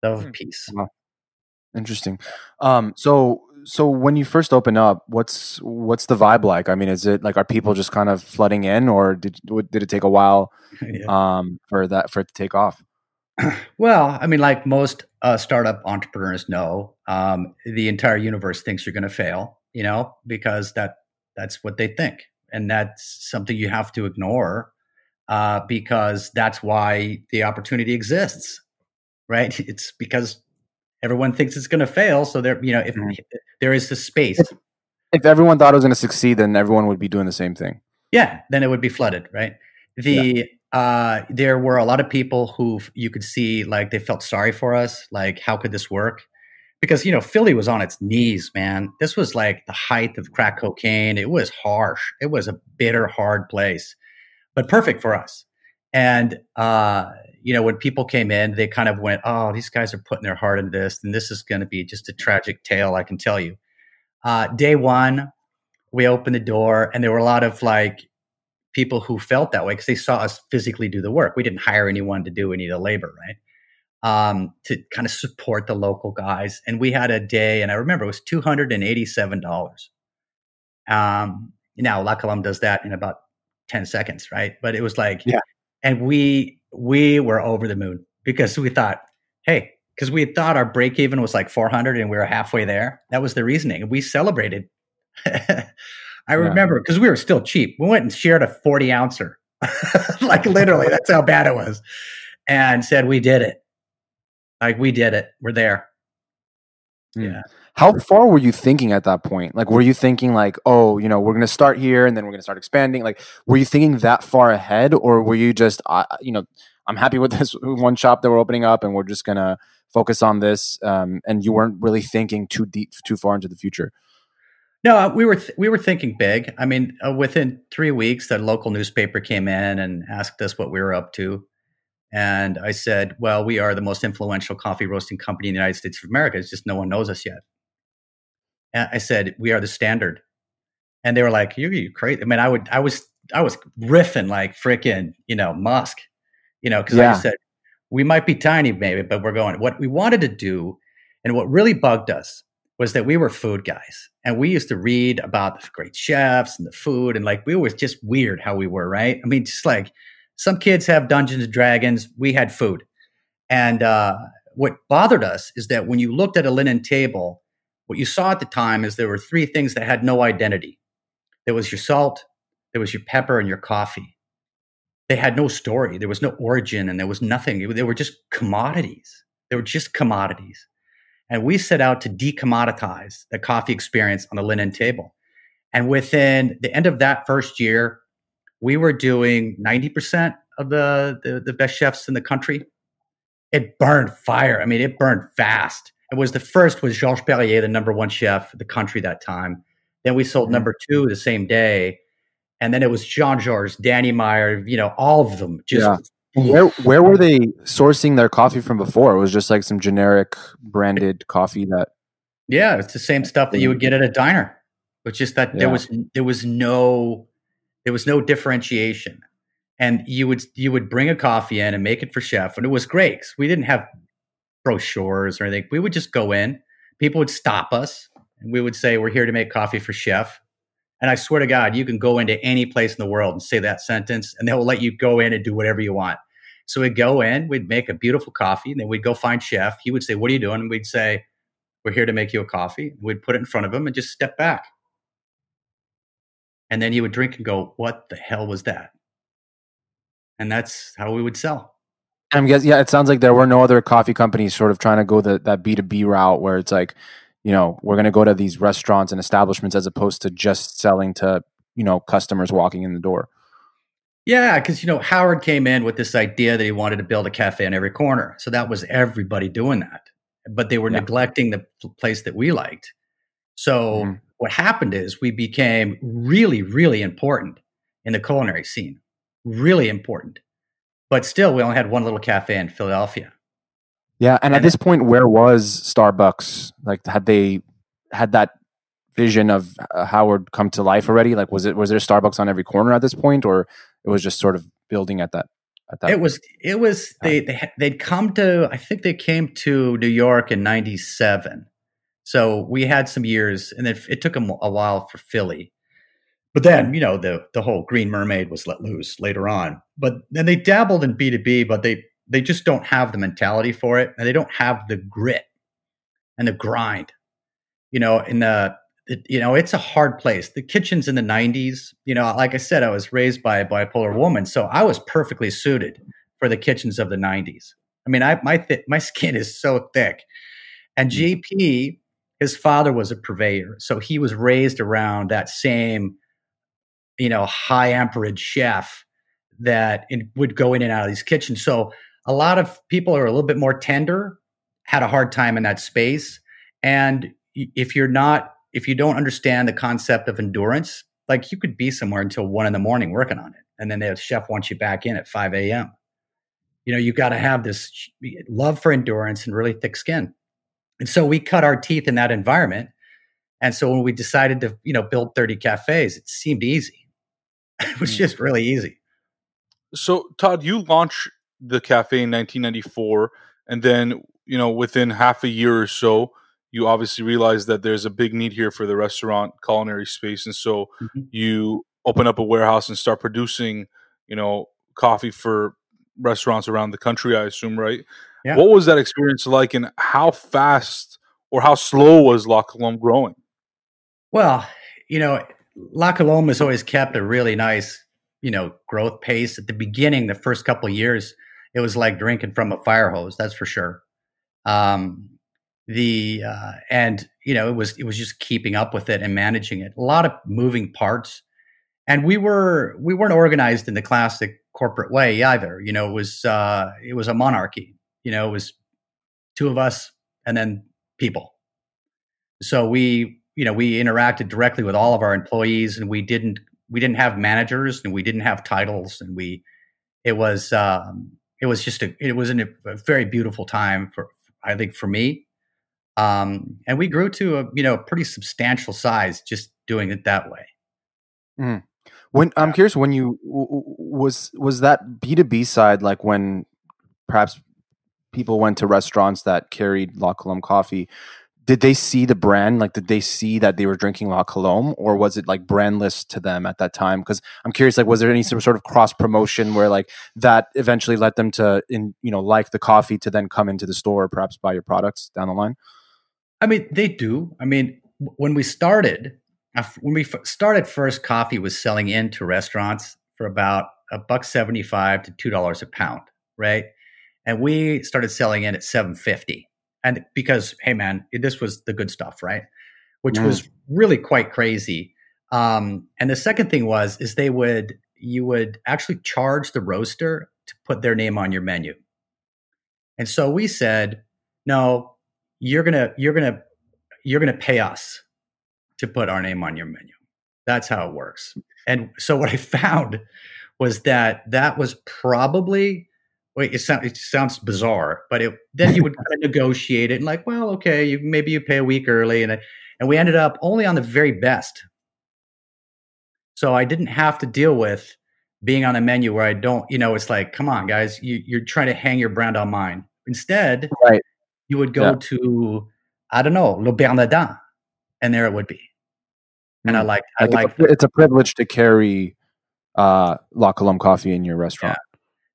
Dove of peace. Wow. Interesting. Um, so... So when you first open up, what's what's the vibe like? I mean, is it like, are people just kind of flooding in, or did did it take a while yeah. um, for that for it to take off? Well, I mean, like most uh, startup entrepreneurs know, um, the entire universe thinks you're going to fail, you know, because that that's what they think, and that's something you have to ignore uh, because that's why the opportunity exists, right? It's because everyone thinks it's going to fail, so there, you know, if mm-hmm. there is the space. If, if everyone thought it was going to succeed, then everyone would be doing the same thing. Yeah, then it would be flooded, right? The yeah. uh, there were a lot of people who you could see, like, they felt sorry for us, like, how could this work? Because, you know, Philly was on its knees, man. This was like the height of crack cocaine. It was harsh. It was a bitter, hard place, but perfect for us. And uh, you know, when people came in, they kind of went, "Oh, these guys are putting their heart into this, and this is going to be just a tragic tale." I can tell you. Uh, day one, we opened the door, and there were a lot of like people who felt that way because they saw us physically do the work. We didn't hire anyone to do any of the labor, right? Um, to kind of support the local guys, and we had a day, and I remember it was two hundred and eighty-seven dollars. Um, now La Colombe does that in about ten seconds, right? But it was like, yeah. And we we were over the moon because we thought, hey, because we thought our break even was like four hundred and we were halfway there. That was the reasoning. And we celebrated. I remember because yeah. we were still cheap. We went and shared a forty ouncer, like literally, that's how bad it was, and said, we did it. Like, we did it. We're there. Mm. Yeah. How far were you thinking at that point? Like, were you thinking like, oh, you know, we're going to start here and then we're going to start expanding? Like, were you thinking that far ahead, or were you just, uh, you know, I'm happy with this one shop that we're opening up and we're just going to focus on this. Um, and you weren't really thinking too deep, too far into the future. No, we were, th- we were thinking big. I mean, uh, within three weeks, the local newspaper came in and asked us what we were up to. And I said, well, we are the most influential coffee roasting company in the United States of America. It's just no one knows us yet. And I said, we are the standard. And they were like, you, you crazy. I mean, I would, I was, I was riffing like freaking, you know, Musk, you know, cause yeah. I just said, we might be tiny maybe, but we're going, what we wanted to do. And what really bugged us was that we were food guys, and we used to read about the great chefs and the food. And like, we were just weird how we were, right? I mean, just like, some kids have Dungeons and Dragons. We had food. And uh, what bothered us is that when you looked at a linen table, what you saw at the time is there were three things that had no identity. There was your salt, there was your pepper, and your coffee. They had no story. There was no origin, and there was nothing. They were just commodities. They were just commodities. And we set out to decommoditize the coffee experience on the linen table. And within the end of that first year, we were doing ninety percent of the, the the best chefs in the country. It burned fire. I mean, it burned fast. It was the first was Georges Perrier, the number one chef in the country that time. Then we sold mm-hmm. number two the same day. And then it was Jean-Georges, Danny Meyer, you know, all of them. Just yeah. Where where were they sourcing their coffee from before? It was just like some generic branded coffee that... Yeah, it's the same stuff that you would get at a diner. It's just that yeah. there was there was no... There was no differentiation, and you would you would bring a coffee in and make it for chef, and it was great because we didn't have brochures or anything. We would just go in, people would stop us, and we would say, "We're here to make coffee for chef." And I swear to God, you can go into any place in the world and say that sentence, and they will let you go in and do whatever you want. So we'd go in, we'd make a beautiful coffee, and then we'd go find chef. He would say, "What are you doing?" And we'd say, "We're here to make you a coffee." We'd put it in front of him and just step back. And then he would drink and go, "What the hell was that?" And that's how we would sell. I'm guessing, yeah, it sounds like there were no other coffee companies sort of trying to go the, that B to B route where it's like, you know, we're going to go to these restaurants and establishments as opposed to just selling to, you know, customers walking in the door. Yeah, because, you know, Howard came in with this idea that he wanted to build a cafe in every corner. So that was everybody doing that. But they were yeah. neglecting the place that we liked. So... Mm. What happened is we became really, really important in the culinary scene, really important. But still, we only had one little cafe in Philadelphia. Yeah, and, and at this point, where was Starbucks? Like, had they had that vision of uh, Howard come to life already? Like, was it was there Starbucks on every corner at this point, or it was just sort of building at that? At that it was. It was. Time. They they they'd come to. I think they came to New York in ninety-seven. So we had some years, and it, it took them a while for Philly. But then, you know, the the whole Green Mermaid was let loose later on. But then they dabbled in B to B, but they, they just don't have the mentality for it, and they don't have the grit and the grind. You know, in the it, you know, it's a hard place. The kitchens in the nineties, you know, like I said, I was raised by a bipolar woman, so I was perfectly suited for the kitchens of the nineties. I mean, I my th- my skin is so thick, and J P. His father was a purveyor, so he was raised around that same, you know, high amperage chef that in, would go in and out of these kitchens. So a lot of people who are a little bit more tender had a hard time in that space. And if you're not, if you don't understand the concept of endurance, like you could be somewhere until one in the morning working on it, and then the chef wants you back in at five a.m. You know, you got to have this love for endurance and really thick skin. And so we cut our teeth in that environment. And so when we decided to, you know, build thirty cafes, it seemed easy. It was mm. just really easy. So Todd, you launched the cafe in nineteen ninety-four. And then, you know, within half a year or so, you obviously realized that there's a big need here for the restaurant culinary space. And so mm-hmm. you open up a warehouse and start producing, you know, coffee for restaurants around the country, I assume, right? Yeah. What was that experience like, and how fast or how slow was La Colombe growing? Well, you know, La Colombe has always kept a really nice, you know, growth pace. At the beginning, the first couple of years, it was like drinking from a fire hose. That's for sure. Um, the uh, and you know, it was it was just keeping up with it and managing it. A lot of moving parts, and we were we weren't organized in the classic corporate way either. You know, it was uh, it was a monarchy. You know, it was two of us and then people. So we, you know, we interacted directly with all of our employees, and we didn't we didn't have managers, and we didn't have titles, and we it was um, it was just a it was an, a very beautiful time for, I think, for me, um, and we grew to a you know pretty substantial size just doing it that way. Mm. When I'm curious, when you was was that B two B side, like when perhaps people went to restaurants that carried La Colombe coffee, did they see the brand? Like, did they see that they were drinking La Colombe, or was it like brandless to them at that time? Because I'm curious, like, was there any sort of cross promotion where like that eventually led them to, in you know, like the coffee to then come into the store, or perhaps buy your products down the line? I mean, they do. I mean, when we started, when we started first, coffee was selling into restaurants for about a buck seventy-five to two dollars a pound, right? And we started selling in at seven fifty, and because, hey man, this was the good stuff, right? Which mm. was really quite crazy. Um, and the second thing was, is they would, you would actually charge the roaster to put their name on your menu. And so we said, no, you're gonna, you're gonna, you're gonna pay us to put our name on your menu. That's how it works. And so what I found was that that was probably. It, sound, it sounds bizarre, but it, then you would kind of negotiate it and like, well, okay, you, maybe you pay a week early. And, and we ended up only on the very best. So I didn't have to deal with being on a menu where I don't, you know, it's like, come on, guys, you, you're trying to hang your brand on mine. Instead, right. you would go yeah. to, I don't know, Le Bernardin, and there it would be. And mm. I like, I like, like it's a privilege to carry uh, La Colombe coffee in your restaurant. Yeah.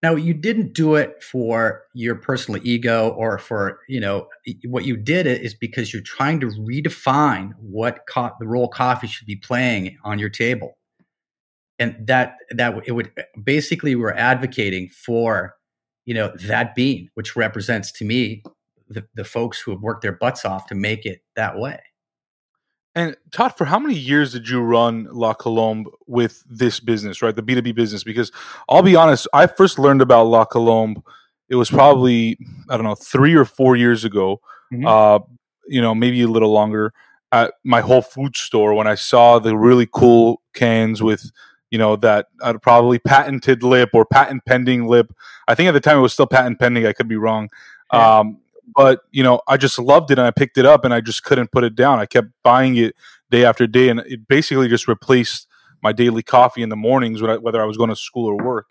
Now, you didn't do it for your personal ego or for, you know, what you did is because you're trying to redefine what co- the role coffee should be playing on your table. And that, that it would basically, we're advocating for, you know, that bean, which represents to me the, the folks who have worked their butts off to make it that way. And Todd, for how many years did you run La Colombe with this business, right? The B two B business? Because I'll be honest, I first learned about La Colombe, it was probably, I don't know, three or four years ago, mm-hmm. uh, you know, maybe a little longer, at my Whole Foods store when I saw the really cool cans with, you know, that uh, probably patented lip or patent pending lip. I think at the time it was still patent pending. I could be wrong. Yeah. Um But, you know, I just loved it and I picked it up and I just couldn't put it down. I kept buying it day after day, and it basically just replaced my daily coffee in the mornings, when I, whether I was going to school or work.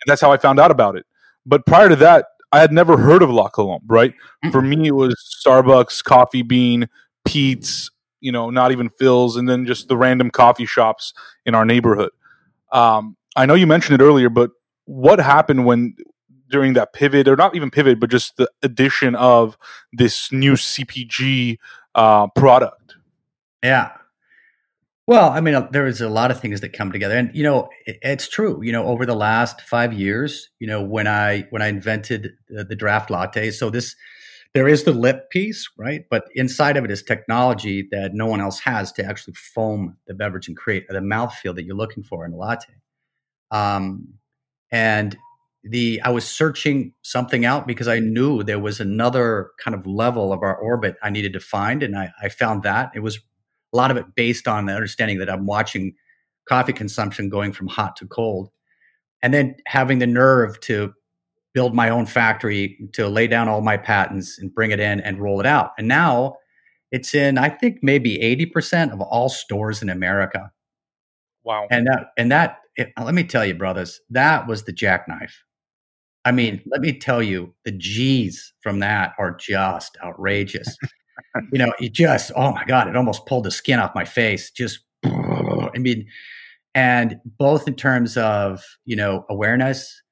And that's how I found out about it. But prior to that, I had never heard of La Colombe, right? For me, it was Starbucks, Coffee Bean, Peet's, you know, not even Philz, and then just the random coffee shops in our neighborhood. Um, I know you mentioned it earlier, but what happened when... during that pivot, or not even pivot, but just the addition of this new C P G uh, product? Yeah. Well, I mean, there is a lot of things that come together, and you know, it, it's true. You know, over the last five years, you know, when I when I invented the, the draft latte, so this there is the lip piece, right? But inside of it is technology that no one else has to actually foam the beverage and create the mouthfeel that you're looking for in a latte. Um, and The I was searching something out because I knew there was another kind of level of our orbit I needed to find, and I, I found that. It was a lot of it based on the understanding that I'm watching coffee consumption going from hot to cold, and then having the nerve to build my own factory, to lay down all my patents and bring it in and roll it out. And now it's in, I think, maybe eighty percent of all stores in America. Wow. And that, and that it, let me tell you, brothers, that was the jackknife. I mean, let me tell you, the G's from that are just outrageous. You know, it just, oh my God, it almost pulled the skin off my face. Just, I mean, And both in terms of, you know, awareness,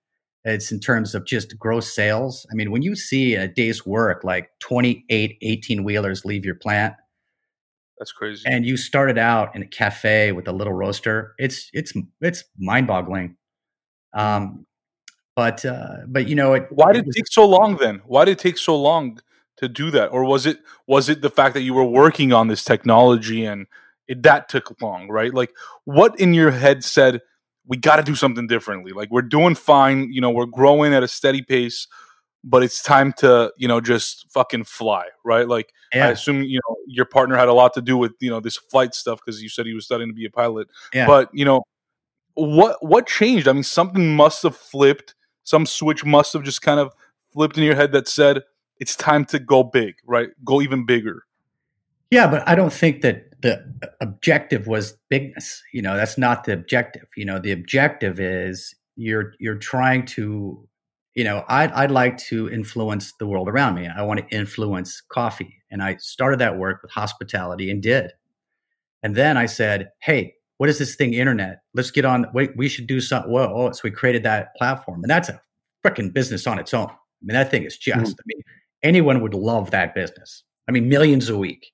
it's in terms of just gross sales. I mean, when you see a day's work, like twenty-eight eighteen-wheelers leave your plant. That's crazy. And you started out in a cafe with a little roaster. It's it's it's mind-boggling. Um, but uh, but you know, it, why did it, was, it take so long then? Why did it take so long to do that? Or was it was it the fact that you were working on this technology and it, that took long, right? Like, what in your head said, we got to do something differently? Like, we're doing fine, you know, we're growing at a steady pace, but it's time to, you know, just fucking fly, right? Like, yeah. I assume, you know, your partner had a lot to do with, you know, this flight stuff, because you said he was studying to be a pilot. Yeah. But, you know, what what changed? I mean, something must have flipped. Some switch must have just kind of flipped in your head that said, it's time to go big, right? Go even bigger. Yeah, but I don't think that the objective was bigness. You know, that's not the objective. You know, the objective is you're you're trying to, you know, I'd, I'd like to influence the world around me. I want to influence coffee. And I started that work with hospitality and did. And then I said, hey, what is this thing, internet? Let's get on. Wait, we should do something. Whoa, oh, so we created that platform. And that's a freaking business on its own. I mean, that thing is just, mm-hmm. I mean, anyone would love that business. I mean, millions a week.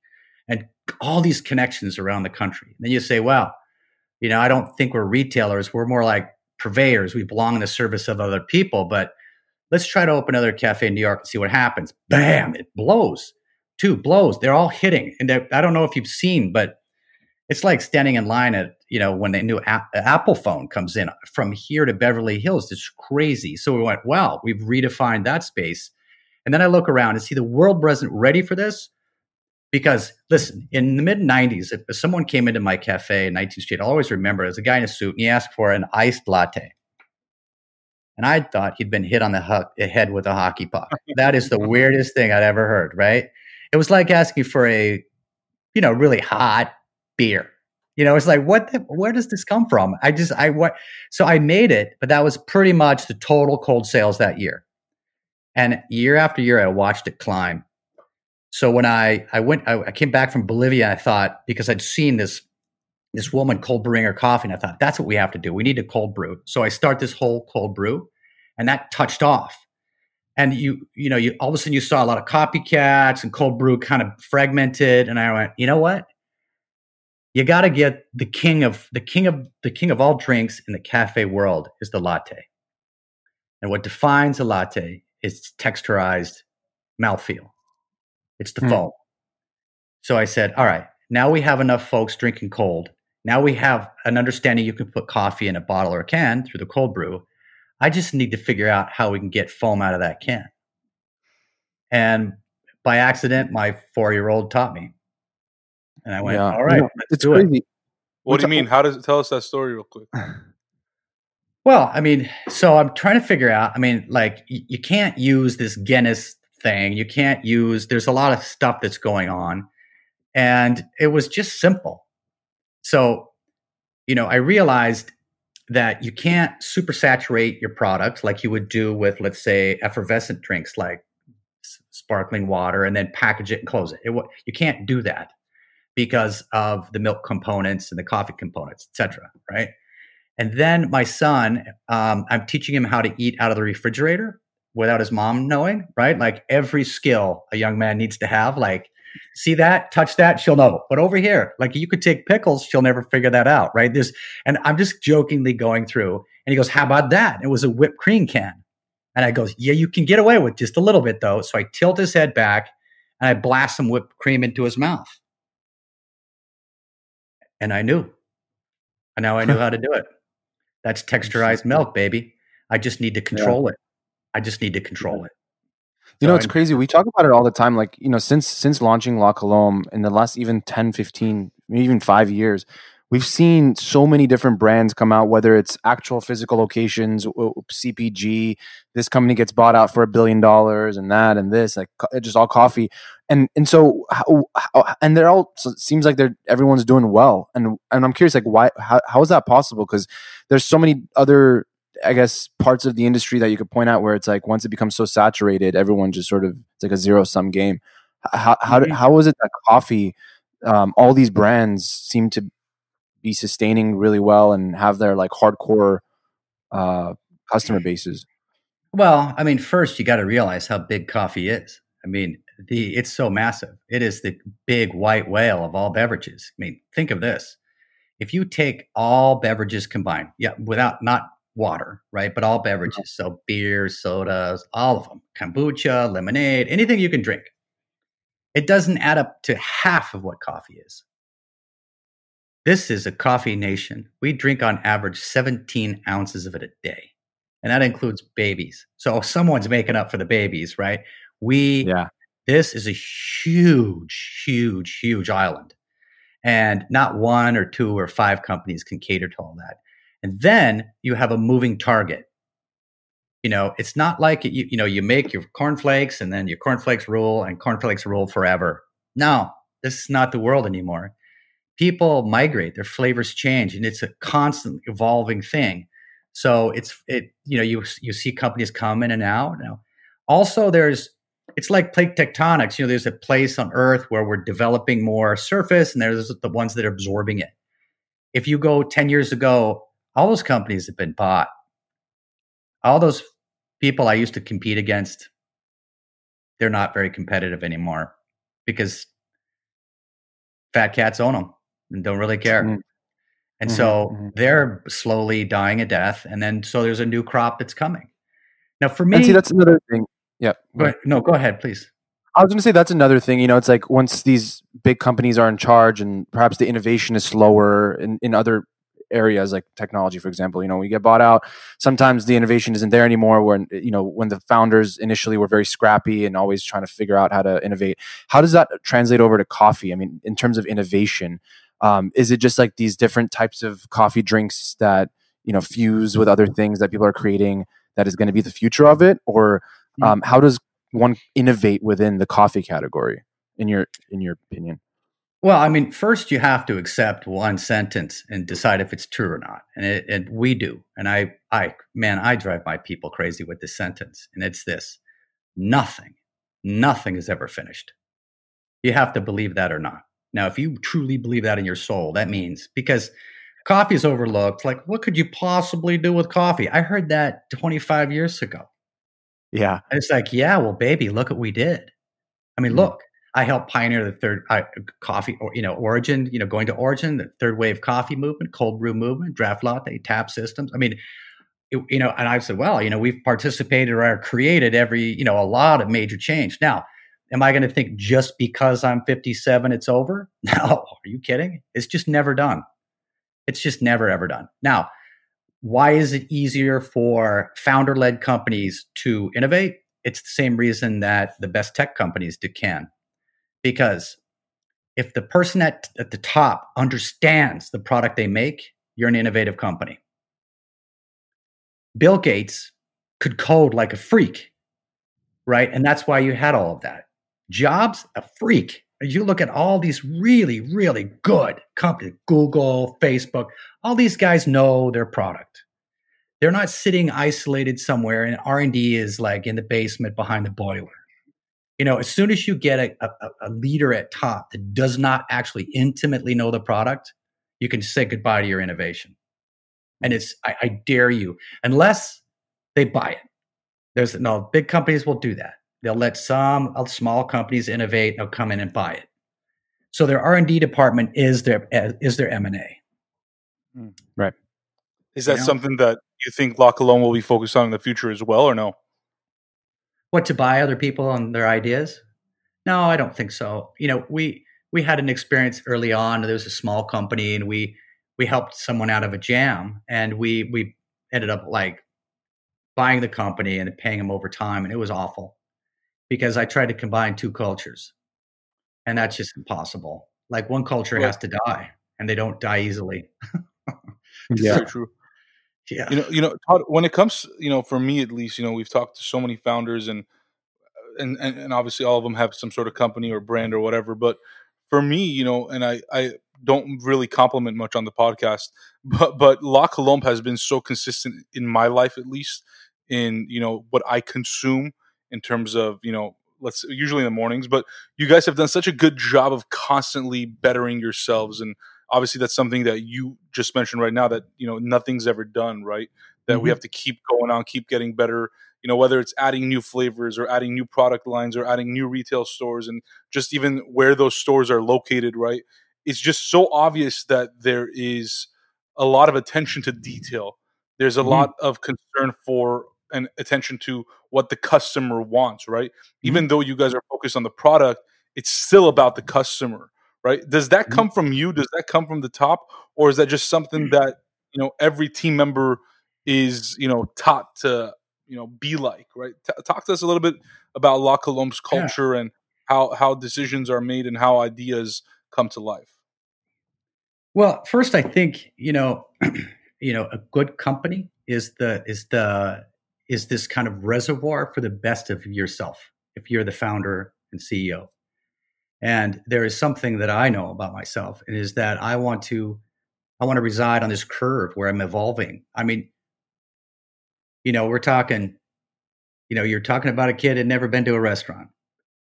And all these connections around the country. And then you say, well, you know, I don't think we're retailers. We're more like purveyors. We belong in the service of other people, but let's try to open another cafe in New York and see what happens. Bam, it blows. Two blows. They're all hitting. And I don't know if you've seen, but it's like standing in line at, you know, when the new app, Apple phone comes in from here to Beverly Hills. It's crazy. So we went, wow, we've redefined that space. And then I look around and see the world wasn't ready for this. Because, listen, in the mid nineties, if someone came into my cafe in nineteenth street, I always remember, there's a guy in a suit, and he asked for an iced latte. And I thought he'd been hit on the hu- head with a hockey puck. That is the weirdest thing I'd ever heard, right? It was like asking for a, you know, really hot beer. You know, it's like, what? The, where does this come from? I just, I what? So I made it, but that was pretty much the total cold sales that year. And year after year, I watched it climb. So when I, I went, I, I came back from Bolivia, I thought, because I'd seen this, this woman cold brewing her coffee. And I thought, that's what we have to do. We need to cold brew. So I start this whole cold brew, and that touched off. And you, you know, you all of a sudden you saw a lot of copycats and cold brew kind of fragmented. And I went, you know what? You got to get the king of the king of the king of all drinks in the cafe world is the latte. And what defines a latte is texturized mouthfeel. It's the mm. foam. So I said, all right, now we have enough folks drinking cold. Now we have an understanding you can put coffee in a bottle or a can through the cold brew. I just need to figure out how we can get foam out of that can. And by accident, my four-year-old taught me. And I went, yeah. all right, yeah. let's it's do crazy. It. What do you mean? How does it tell us that story real quick? Well, I mean, so I'm trying to figure out, I mean, like y- you can't use this Guinness thing. You can't use, there's a lot of stuff that's going on. And it was just simple. So, you know, I realized that you can't supersaturate your product like you would do with, let's say, effervescent drinks like sparkling water and then package it and close it. it you can't do that because of the milk components and the coffee components, et cetera. Right. And then my son, um, I'm teaching him how to eat out of the refrigerator without his mom knowing, right? Like every skill a young man needs to have, like see that, touch that, she'll know. But over here, like you could take pickles, she'll never figure that out, right? There's, and I'm just jokingly going through and he goes, how about that? It was a whipped cream can. And I goes, yeah, you can get away with just a little bit though. So I tilt his head back and I blast some whipped cream into his mouth. And I knew, and now I knew how to do it. That's texturized milk, baby. I just need to control yeah. it. I just need to control it. You so know, it's I'm, crazy. We talk about it all the time. Like, you know, since since launching La Colombe in the last even ten, fifteen, maybe even five years, we've seen so many different brands come out, whether it's actual physical locations, C P G, this company gets bought out for a billion dollars and that and this, like just all coffee. And and so, how, how, and they're all, so it seems like they're everyone's doing well. And and I'm curious, like, why, how, how is that possible? Because there's so many other, I guess, parts of the industry that you could point out where it's like once it becomes so saturated, everyone just sort of, it's like a zero sum game. How how, mm-hmm. how was it that coffee, um, all these brands seem to be sustaining really well and have their like hardcore uh, customer bases? Well, I mean, first you got to realize how big coffee is. I mean, the it's so massive. It is the big white whale of all beverages. I mean, think of this. If you take all beverages combined, yeah, without not water, right, but all beverages, so beer, sodas, all of them, kombucha, lemonade, anything you can drink, it doesn't add up to half of what coffee is. This is a coffee nation. We drink on average seventeen ounces of it a day. And that includes babies. So someone's making up for the babies, right? We, yeah. This is a huge, huge, huge island. And not one or two or five companies can cater to all that. And then you have a moving target. You know, it's not like, you, you know, you make your cornflakes and then your cornflakes rule and cornflakes rule forever. No, this is not the world anymore. People migrate, their flavors change, and it's a constant evolving thing. So it's, it, you know, you, you see companies come in and out. Now, also there's, it's like plate tectonics. You know, there's a place on Earth where we're developing more surface, and there's the ones that are absorbing it. If you go ten years ago, all those companies have been bought. All those people I used to compete against, they're not very competitive anymore because fat cats own them and don't really care. Mm-hmm. And so mm-hmm. they're slowly dying a death. And then, so there's a new crop that's coming. Now for me, and see, that's another thing. Yeah. Go ahead. No, go ahead, please. I was going to say that's another thing. You know, it's like once these big companies are in charge and perhaps the innovation is slower in, in other areas like technology, for example, you know, we get bought out. Sometimes the innovation isn't there anymore when, you know, when the founders initially were very scrappy and always trying to figure out how to innovate. How does that translate over to coffee? I mean, in terms of innovation, um, is it just like these different types of coffee drinks that, you know, fuse with other things that people are creating that is going to be the future of it? Or um, how does one innovate within the coffee category in your, in your opinion? Well, I mean, first you have to accept one sentence and decide if it's true or not. And it, and we do. And I, I, man, I drive my people crazy with this sentence. And it's this: nothing, nothing is ever finished. You have to believe that or not. Now, if you truly believe that in your soul, that means, because coffee is overlooked. Like, what could you possibly do with coffee? I heard that twenty-five years ago. Yeah. And it's like, yeah, well, baby, look what we did. I mean, mm-hmm. look. I helped pioneer the third uh, coffee, or, you know, origin, you know, going to origin, the third wave coffee movement, cold brew movement, draft latte, tap systems. I mean, it, you know, and I said, well, you know, we've participated or created every, you know, a lot of major change. Now, am I going to think just because I'm fifty-seven, it's over? No, are you kidding? It's just never done. It's just never, ever done. Now, why is it easier for founder-led companies to innovate? It's the same reason that the best tech companies do can. Because if the person at, at the top understands the product they make, you're an innovative company. Bill Gates could code like a freak, right? And that's why you had all of that. Jobs, a freak. You look at all these really, really good companies, Google, Facebook, all these guys know their product. They're not sitting isolated somewhere and R and D is like in the basement behind the boiler. You know, as soon as you get a, a, a leader at top that does not actually intimately know the product, you can say goodbye to your innovation. And it's, I, I dare you, unless they buy it. There's no big companies will do that. They'll let some small companies innovate. They'll come in and buy it. So their R and D department is their is their M and A. Right. Is that you know? something that you think La Colombe will be focused on in the future as well, or no? What, to buy other people on their ideas? No, I don't think so. You know, we we had an experience early on. There was a small company, and we we helped someone out of a jam, and we we ended up like buying the company and paying them over time, and it was awful because I tried to combine two cultures, and that's just impossible. Like one culture right. has to die, and they don't die easily. Yeah, so true. Yeah. You know, you know, Todd, when it comes, you know, for me at least, you know, we've talked to so many founders and, and, and obviously all of them have some sort of company or brand or whatever. But for me, you know, and I, I don't really compliment much on the podcast, but, but La Colombe has been so consistent in my life, at least in, you know, what I consume in terms of, you know, let's usually in the mornings, but you guys have done such a good job of constantly bettering yourselves and obviously that's something that you just mentioned right now that, you know, nothing's ever done, right? That mm-hmm. we have to keep going on, keep getting better, you know, whether it's adding new flavors or adding new product lines or adding new retail stores and just even where those stores are located, right? It's just so obvious that there is a lot of attention to detail. There's a mm-hmm. lot of concern for and attention to what the customer wants, right? Mm-hmm. Even though you guys are focused on the product, it's still about the customer, right? Does that come from you? Does that come from the top? Or is that just something that, you know, every team member is, you know, taught to, you know, be like, right? T- talk to us a little bit about La Colombe's culture yeah. and how, how decisions are made and how ideas come to life. Well, first, I think, you know, you know, a good company is the, is the, is this kind of reservoir for the best of yourself. If you're the founder and C E O. And there is something that I know about myself, and is that I want to, I want to reside on this curve where I'm evolving. I mean, you know, we're talking, you know, you're talking about a kid had never been to a restaurant,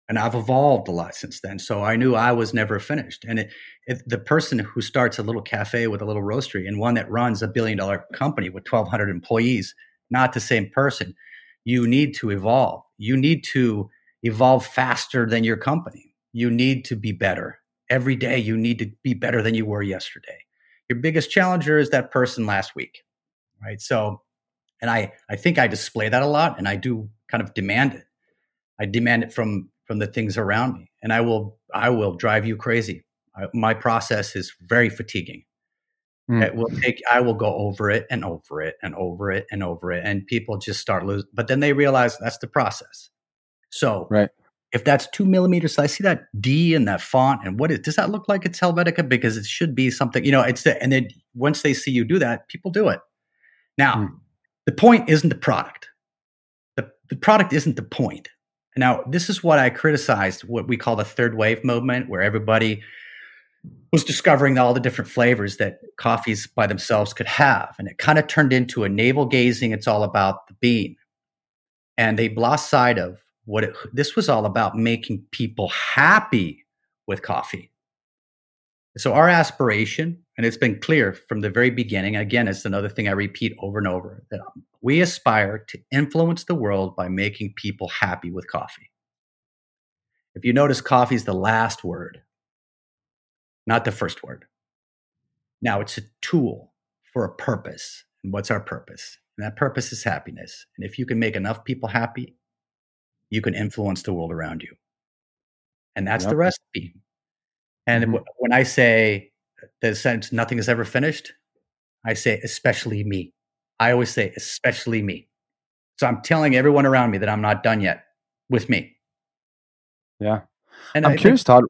and I've evolved a lot since then. So I knew I was never finished. And it, it, the person who starts a little cafe with a little roastery and one that runs a billion dollar company with twelve hundred employees, not the same person. You need to evolve. You need to evolve faster than your company. You need to be better. Every day you need to be better than you were yesterday. Your biggest challenger is that person last week, right? So, and I, I think I display that a lot, and I do kind of demand it. I demand it from, from the things around me, and I will, I will drive you crazy. I, my process is very fatiguing. Mm. It will take, I will go over it and over it and over it and over it. And people just start losing, but then they realize that's the process. So, right. If that's two millimeters, so I see that D in that font, and what is, does that look like? It's Helvetica, because it should be something, you know, it's the, and then once they see you do that, people do it. Now, mm. the point isn't the product. The, the product isn't the point. Now, this is what I criticized, what we call the third wave movement, where everybody was discovering all the different flavors that coffees by themselves could have. And it kind of turned into a navel gazing. It's all about the bean. And they lost sight of what it, this was all about making people happy with coffee. So our aspiration, and it's been clear from the very beginning, again, it's another thing I repeat over and over, that we aspire to influence the world by making people happy with coffee. If you notice, coffee is the last word, not the first word. Now, it's a tool for a purpose. And what's our purpose? And that purpose is happiness. And if you can make enough people happy, you can influence the world around you. And that's yep. the recipe. And mm-hmm. w- when I say the sentence, nothing is ever finished, I say, especially me. I always say, especially me. So I'm telling everyone around me that I'm not done yet with me. Yeah. And I'm I curious, think- Todd.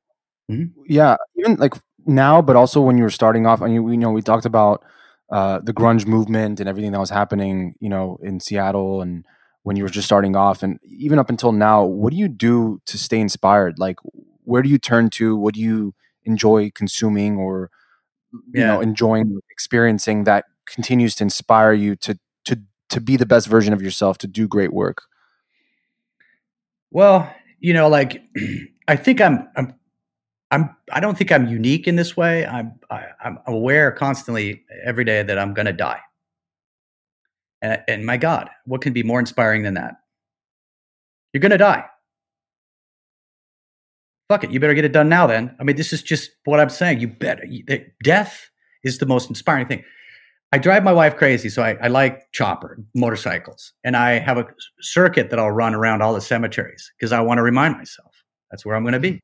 Mm-hmm. Yeah. Even like now, but also when you were starting off, and you, you know, we talked about uh, the grunge movement and everything that was happening, you know, in Seattle and when you were just starting off, and even up until now, what do you do to stay inspired? Like, where do you turn to? What do you enjoy consuming, or, you yeah. know, enjoying, experiencing that continues to inspire you to, to, to be the best version of yourself, to do great work? Well, you know, like, I think I'm, I'm, I'm, I don't think I'm unique in this way. I'm, I, I'm aware constantly every day that I'm going to die. And, and my God, what can be more inspiring than that? You're going to die. Fuck it. You better get it done now then. I mean, this is just what I'm saying. You better. You, death is the most inspiring thing. I drive my wife crazy. So I, I like chopper motorcycles, and I have a circuit that I'll run around all the cemeteries because I want to remind myself that's where I'm going to be.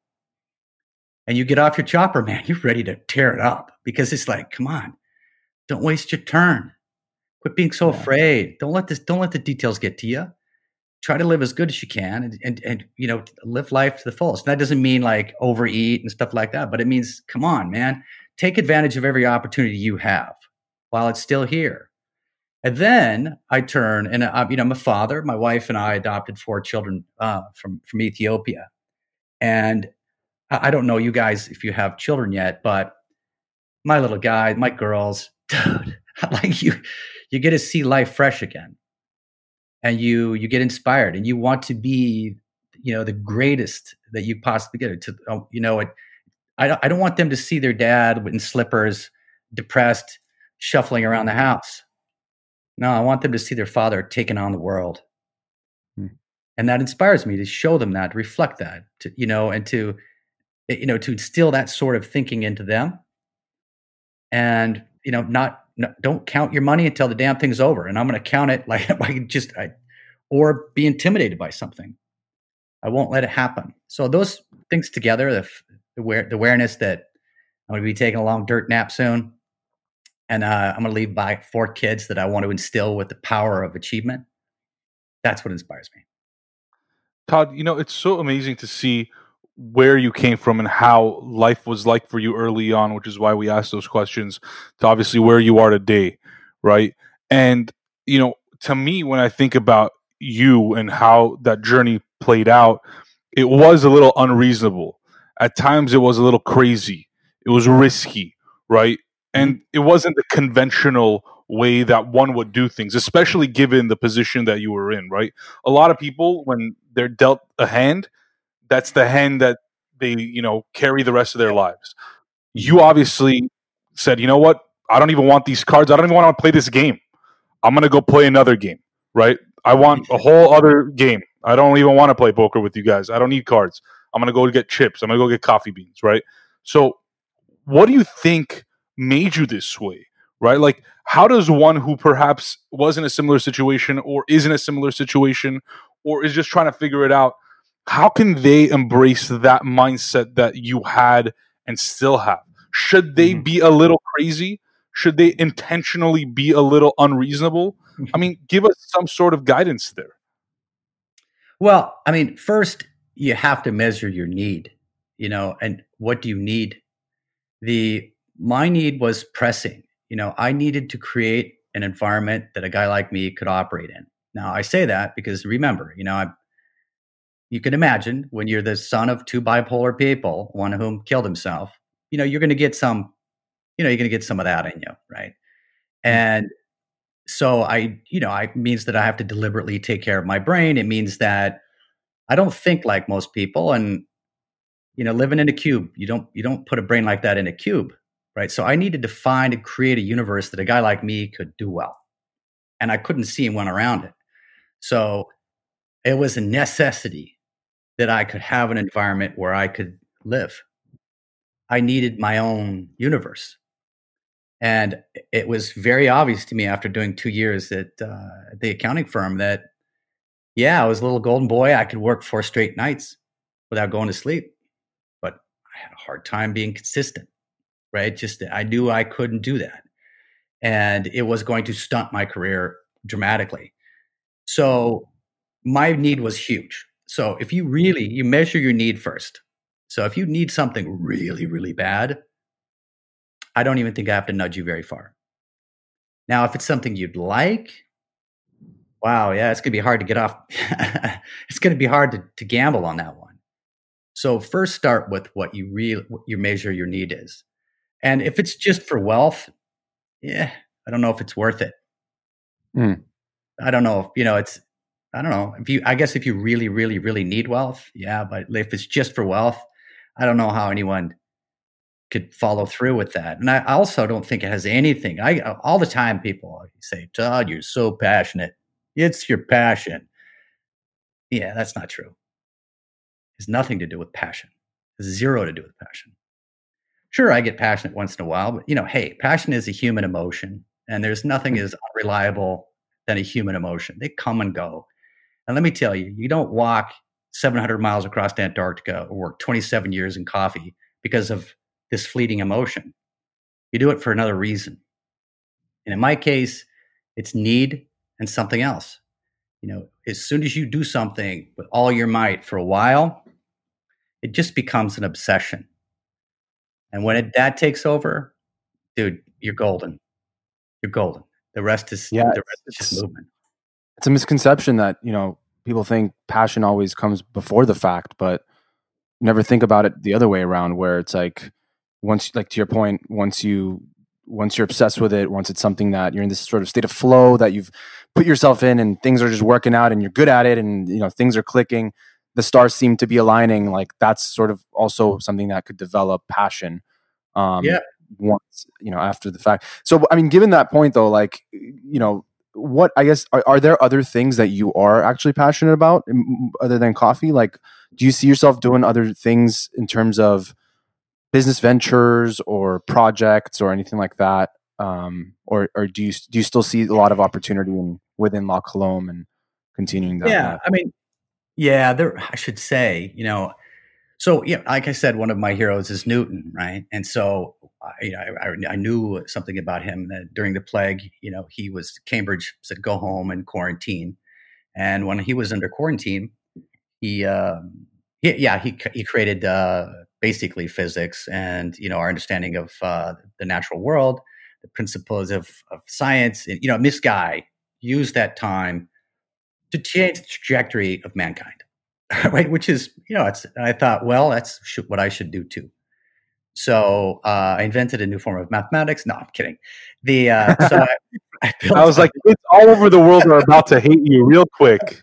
And you get off your chopper, man, you're ready to tear it up because it's like, come on, don't waste your turn. Quit being so yeah. afraid. Don't let this. Don't let the details get to you. Try to live as good as you can, and, and and you know, live life to the fullest. And that doesn't mean like overeat and stuff like that, but it means, come on, man, take advantage of every opportunity you have while it's still here. And then I turn, and I, you know, I'm a father. My wife and I adopted four children uh, from from Ethiopia, and I, I don't know you guys if you have children yet, but my little guy, my girls, dude, like you. You get to see life fresh again, and you you get inspired, and you want to be, you know, the greatest that you possibly get. To, you know, it, I don't, I don't want them to see their dad in slippers, depressed, shuffling around the house. No, I want them to see their father taking on the world. Hmm. And that inspires me to show them that, to reflect that, to, you know, and to, you know, to instill that sort of thinking into them. And, you know, not, no, don't count your money until the damn thing's over. And I'm going to count it like, like just, I, or be intimidated by something. I won't let it happen. So those things together, the, the, aware, the awareness that I'm going to be taking a long dirt nap soon. And uh, I'm going to leave by four kids that I want to instill with the power of achievement. That's what inspires me. Todd, you know, it's so amazing to see where you came from and how life was like for you early on, which is why we asked those questions, to obviously where you are today, right? And, you know, to me, when I think about you and how that journey played out, it was a little unreasonable. At times, it was a little crazy. It was risky, right? And it wasn't the conventional way that one would do things, especially given the position that you were in, right? A lot of people, when they're dealt a hand, that's the hand that they, you know, carry the rest of their lives. You obviously said, you know what? I don't even want these cards. I don't even want to play this game. I'm going to go play another game, right? I want a whole other game. I don't even want to play poker with you guys. I don't need cards. I'm going to go get chips. I'm going to go get coffee beans, right? So what do you think made you this way, right? Like, how does one who perhaps was in a similar situation or is in a similar situation or is just trying to figure it out, how can they embrace that mindset that you had and still have? Should they mm-hmm. be a little crazy? Should they intentionally be a little unreasonable? Mm-hmm. I mean, give us some sort of guidance there. Well, I mean, first, you have to measure your need, you know, and what do you need? The my need was pressing. You know, I needed to create an environment that a guy like me could operate in. Now, I say that because remember, you know, I, you can imagine when you're the son of two bipolar people, one of whom killed himself, you know, you're going to get some, you know, you're going to get some of that in you, right? And so I, you know, I means that I have to deliberately take care of my brain. It means that I don't think like most people, and, you know, living in a cube, you don't, you don't put a brain like that in a cube. Right. So I needed to find and create a universe that a guy like me could do well. And I couldn't see one around it. So it was a necessity that I could have an environment where I could live. I needed my own universe. And it was very obvious to me after doing two years at uh, the accounting firm that, yeah, I was a little golden boy. I could work four straight nights without going to sleep. But I had a hard time being consistent. Right. Just I knew I couldn't do that. And it was going to stunt my career dramatically. So my need was huge. So if you really you measure your need first. So if you need something really, really bad, I don't even think I have to nudge you very far. Now, if it's something you'd like. Wow. Yeah, it's going to be hard to get off. It's going to be hard to, to gamble on that one. So first start with what you really what you measure your need is. And if it's just for wealth, yeah, I don't know if it's worth it. Mm. I don't know if, you know, it's, I don't know if you, I guess if you really, really, really need wealth. Yeah. But if it's just for wealth, I don't know how anyone could follow through with that. And I also don't think it has anything. I, all the time people say, Todd, you're so passionate. It's your passion. Yeah. That's not true. It's nothing to do with passion. It's zero to do with passion. Sure, I get passionate once in a while, but, you know, hey, passion is a human emotion, and there's nothing as unreliable than a human emotion. They come and go. And let me tell you, you don't walk seven hundred miles across Antarctica or work twenty-seven years in coffee because of this fleeting emotion. You do it for another reason. And in my case, it's need and something else. You know, as soon as you do something with all your might for a while, it just becomes an obsession. And when it, that takes over, dude, you're golden. You're golden. The rest is yeah, the rest is just movement. It's a misconception that, you know, people think passion always comes before the fact, but never think about it the other way around, where it's like once, like to your point, once you once you're obsessed with it, once it's something that you're in this sort of state of flow that you've put yourself in, and things are just working out, and you're good at it, and you know things are clicking. the stars seem to be aligning, like that's sort of also something that could develop passion. Um, yeah. Once, you know, after the fact. So, I mean, given that point though, like, you know, what, I guess, are, are there other things that you are actually passionate about other than coffee? Like, do you see yourself doing other things in terms of business ventures or projects or anything like that? Um, or, or do you, do you still see a lot of opportunity in, within La Colombe and continuing that? Yeah. Path? I mean, yeah, there, I should say, you know, so yeah, like I said, one of my heroes is Newton, right? And so I, you know, I, I knew something about him that during the plague, you know, he was Cambridge said go home and quarantine, and when he was under quarantine, he, uh, he yeah, he he created uh, basically physics and, you know, our understanding of uh, the natural world, the principles of of science, and, you know, and this guy used that time to change the trajectory of mankind. Right, which is, you know, it's, I thought, well, that's sh- what I should do too. So uh, I invented a new form of mathematics. No, I'm kidding. The uh, so I, I, I was like, it's all over the world. Are about to hate you real quick.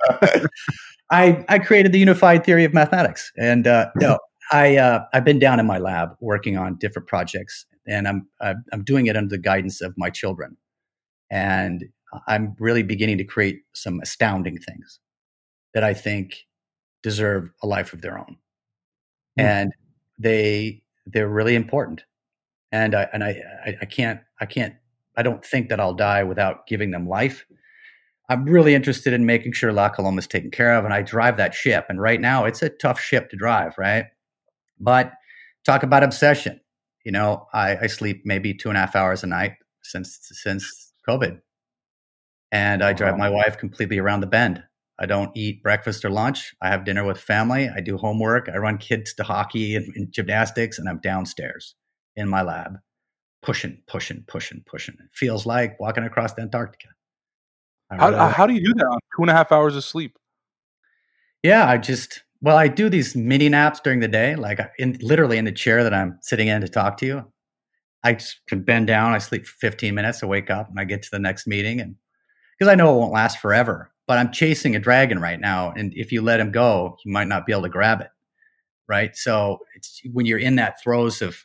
I I created the unified theory of mathematics, and uh, no, I uh, I've been down in my lab working on different projects, and I'm I'm doing it under the guidance of my children, and I'm really beginning to create some astounding things that I think deserve a life of their own. Mm. And they, they're really important. And I, and I, I, I can't, I can't, I don't think that I'll die without giving them life. I'm really interested in making sure La Colombe is taken care of. And I drive that ship. And right now it's a tough ship to drive. Right. But talk about obsession. You know, I, I sleep maybe two and a half hours a night since, since COVID. And I drive my wife completely around the bend. I don't eat breakfast or lunch. I have dinner with family. I do homework. I run kids to hockey and, and gymnastics, and I'm downstairs in my lab, pushing, pushing, pushing, pushing. It feels like walking across Antarctica. How, really how do you do that on two and a half hours of sleep? Yeah, I just, well, I do these mini naps during the day, like in, literally in the chair that I'm sitting in to talk to you. I just can bend down. I sleep for fifteen minutes. I wake up and I get to the next meeting, and because I know it won't last forever. But I'm chasing a dragon right now, and if you let him go, you might not be able to grab it, right? So it's when you're in that throes of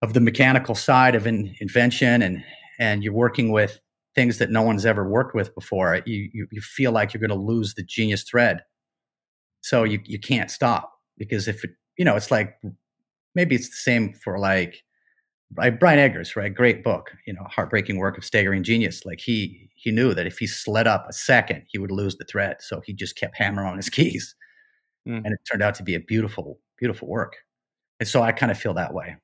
of the mechanical side of in, invention, and and you're working with things that no one's ever worked with before, you you, you feel like you're going to lose the genius thread. So you you can't stop, because if it, you know, it's like, maybe it's the same for like Brian Eggers, right? Great book, you know, Heartbreaking Work of Staggering Genius. Like he, he knew that if he slid up a second, he would lose the thread. So he just kept hammering on his keys, mm. and it turned out to be a beautiful, beautiful work. And so I kind of feel that way.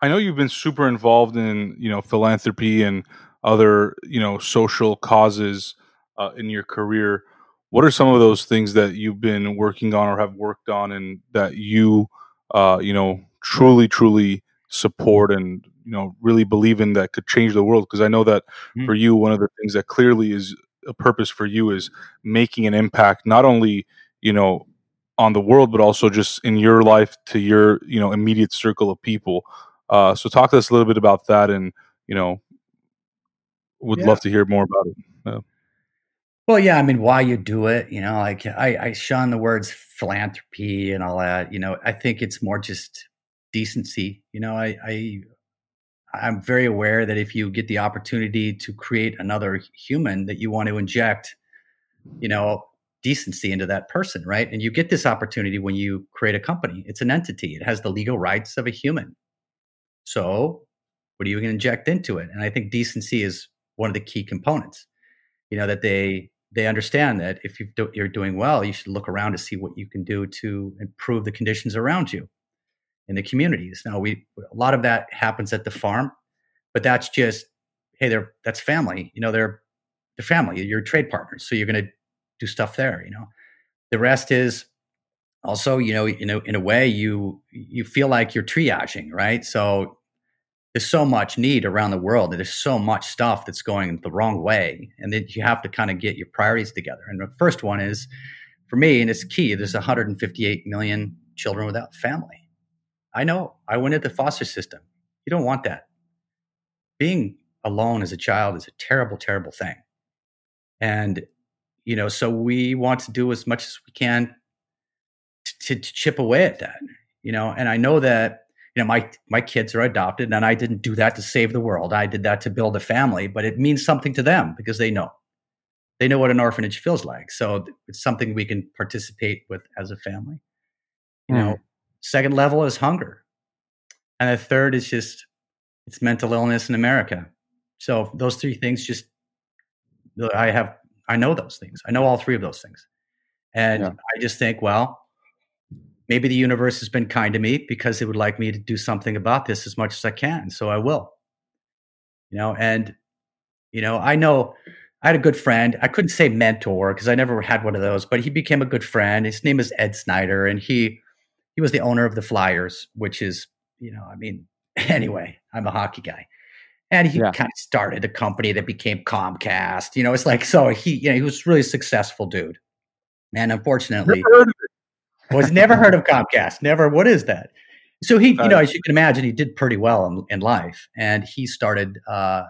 I know you've been super involved in, you know, philanthropy and other, you know, social causes uh, in your career. What are some of those things that you've been working on or have worked on, and that you, uh, you know, truly, truly support and, you know, really believe in that could change the world? Because I know that mm. for you, one of the things that clearly is a purpose for you is making an impact, not only, you know, on the world, but also just in your life to your, you know, immediate circle of people. Uh, so talk to us a little bit about that, and, you know, would yeah. love to hear more about it. Yeah. Well, yeah, I mean, why you do it, you know, like I, I shun the words philanthropy and all that. You know, I think it's more just decency. You know, I, I, I'm very aware that if you get the opportunity to create another human, that you want to inject, you know, decency into that person, right? And you get this opportunity when you create a company. It's an entity. It has the legal rights of a human. So what are you going to inject into it? And I think decency is one of the key components, you know, that they, they understand that if you do, you're doing well, you should look around to see what you can do to improve the conditions around you in the communities. Now, we, a lot of that happens at the farm, but that's just, hey, they're, that's family. You know, they're, they're family, you're trade partners. So you're going to do stuff there, you know. The rest is also, you know, you know, in a way you, you feel like you're triaging, right? So there's so much need around the world, and there's so much stuff that's going the wrong way. And then you have to kind of get your priorities together. And the first one is, for me, and it's key, there's one hundred fifty-eight million children without family. I know, I went into the foster system. You don't want that. Being alone as a child is a terrible, terrible thing. And, you know, so we want to do as much as we can to, to chip away at that, you know. And I know that, you know, my, my kids are adopted, and I didn't do that to save the world. I did that to build a family, but it means something to them because they know, they know what an orphanage feels like. So it's something we can participate with as a family, you mm. know. Second level is hunger. And the third is just, it's mental illness in America. So those three things, just, I have, I know those things. I know all three of those things. And yeah. I just think, well, maybe the universe has been kind to me because it would like me to do something about this as much as I can. So I will, you know. And, you know, I know I had a good friend. I couldn't say mentor because I never had one of those, but he became a good friend. His name is Ed Snyder. And he, he was the owner of the Flyers, which is, you know, I mean, anyway, I'm a hockey guy. And he yeah. kind of started a company that became Comcast. You know, it's like, so he, you know, he was really a successful dude. And unfortunately, never heard of it. was never heard of Comcast. Never. What is that? So he, you know, as you can imagine, he did pretty well in, in life. And he started uh,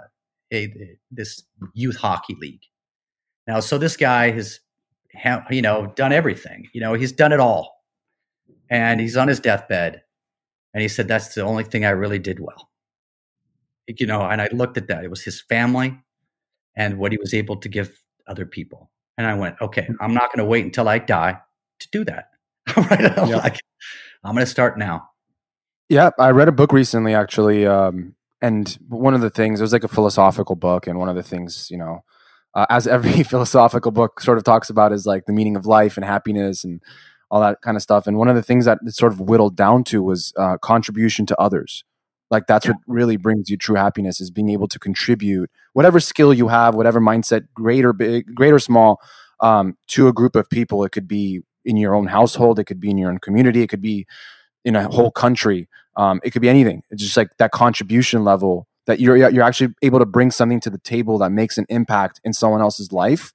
a, this youth hockey league. Now, so this guy has, you know, done everything. You know, he's done it all. And he's on his deathbed. And he said, that's the only thing I really did well. You know, and I looked at that. It was his family and what he was able to give other people. And I went, okay, I'm not going to wait until I die to do that. Right? I'm, yeah. like, I'm going to start now. Yeah. I read a book recently, actually. Um, and one of the things, it was like a philosophical book. And one of the things, you know, uh, as every philosophical book sort of talks about is like the meaning of life and happiness and all that kind of stuff. And one of the things that it sort of whittled down to was uh, contribution to others. Like that's yeah. what really brings you true happiness, is being able to contribute whatever skill you have, whatever mindset, great or big, great or small, um, to a group of people. It could be in your own household. It could be in your own community. It could be in a whole country. Um, it could be anything. It's just like that contribution level that you're, you're actually able to bring something to the table that makes an impact in someone else's life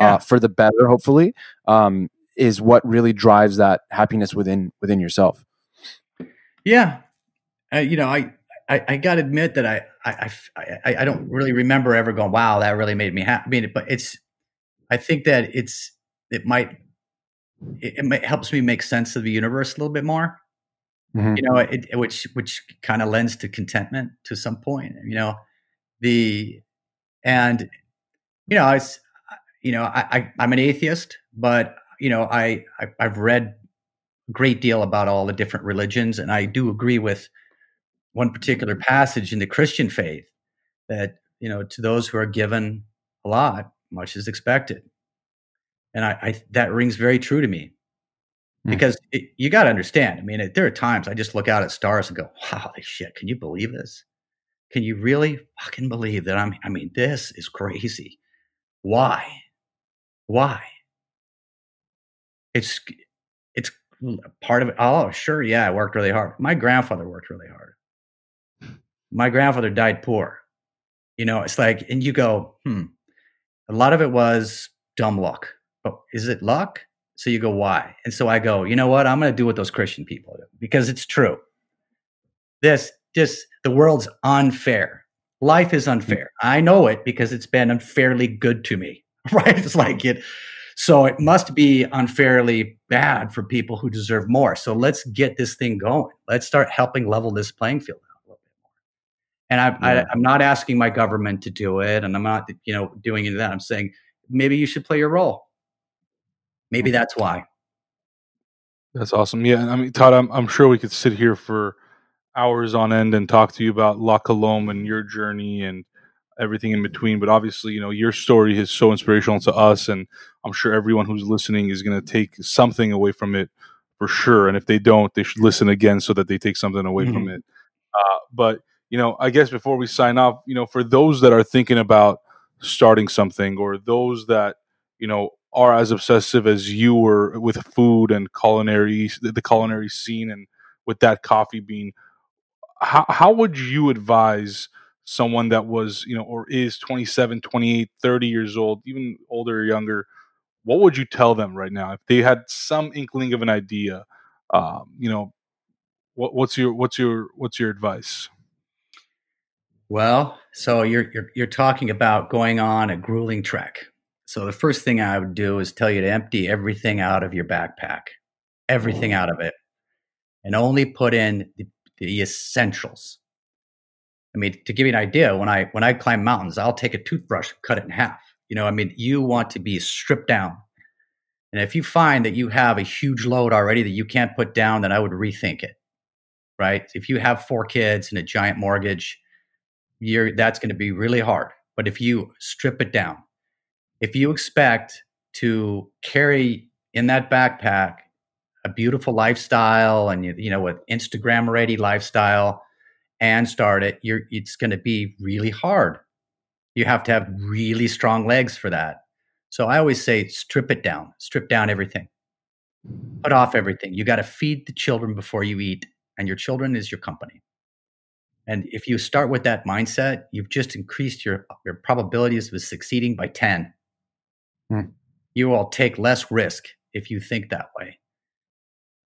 yeah. uh, for the better, hopefully. Um, is what really drives that happiness within within yourself. Yeah. Uh, you know, I, I, I got to admit that I, I, I, I don't really remember ever going, wow, that really made me happy. I mean, but it's, I think that it's, it might, it, it might, helps me make sense of the universe a little bit more, mm-hmm. you know, it, it, which, which kind of lends to contentment to some point, you know, the, and, you know, I was, you know, I, I I'm an atheist, but you know, I, I I've read a great deal about all the different religions, and I do agree with one particular passage in the Christian faith that, you know, to those who are given a lot, much is expected. And I, I that rings very true to me mm. because it, you got to understand. I mean, it, there are times I just look out at stars and go, holy shit, can you believe this? Can you really fucking believe that? I'm, I mean, this is crazy. Why? Why? It's, it's part of it. Oh, sure. Yeah. I worked really hard. My grandfather worked really hard. My grandfather died poor. You know, it's like, and you go, hmm, a lot of it was dumb luck. But is it luck? So you go, why? And so I go, you know what? I'm going to do what those Christian people do, because it's true. This, this, the world's unfair. Life is unfair. I know it because it's been unfairly good to me, right? It's like it. So it must be unfairly bad for people who deserve more. So let's get this thing going. Let's start helping level this playing field. And I, yeah. I, I'm not asking my government to do it, and I'm not, you know, doing any of that. I'm saying maybe you should play your role. Maybe that's why. That's awesome. Yeah, I mean, Todd, I'm, I'm sure we could sit here for hours on end and talk to you about La Colombe and your journey and everything in between. But obviously, you know, your story is so inspirational to us, and I'm sure everyone who's listening is going to take something away from it for sure. And if they don't, they should listen again so that they take something away mm-hmm. from it. Uh, but You know, I guess before we sign off, you know, for those that are thinking about starting something, or those that, you know, are as obsessive as you were with food and culinary, the culinary scene, and with that coffee bean, how, how would you advise someone that was, you know, or is twenty-seven, twenty-eight, thirty years old, even older or younger? What would you tell them right now if they had some inkling of an idea? Um, you know, what, what's your what's your what's your advice? Well, so you're, you're you're talking about going on a grueling trek. So the first thing I would do is tell you to empty everything out of your backpack. everything out of it and only put in the, the essentials. I mean, to give you an idea, when I when I climb mountains, I'll take a toothbrush and cut it in half. You know, I mean, you want to be stripped down. And if you find that you have a huge load already that you can't put down, then I would rethink it, right? If you have four kids and a giant mortgage, you're, that's going to be really hard. But if you strip it down, if you expect to carry in that backpack a beautiful lifestyle and, you, you know, an Instagram-ready lifestyle and start it, you're, it's going to be really hard. You have to have really strong legs for that. So I always say, strip it down, strip down everything, put off everything. You got to feed the children before you eat, and your children is your company. And if you start with that mindset, you've just increased your, your probabilities of succeeding by ten. Hmm. You will take less risk if you think that way.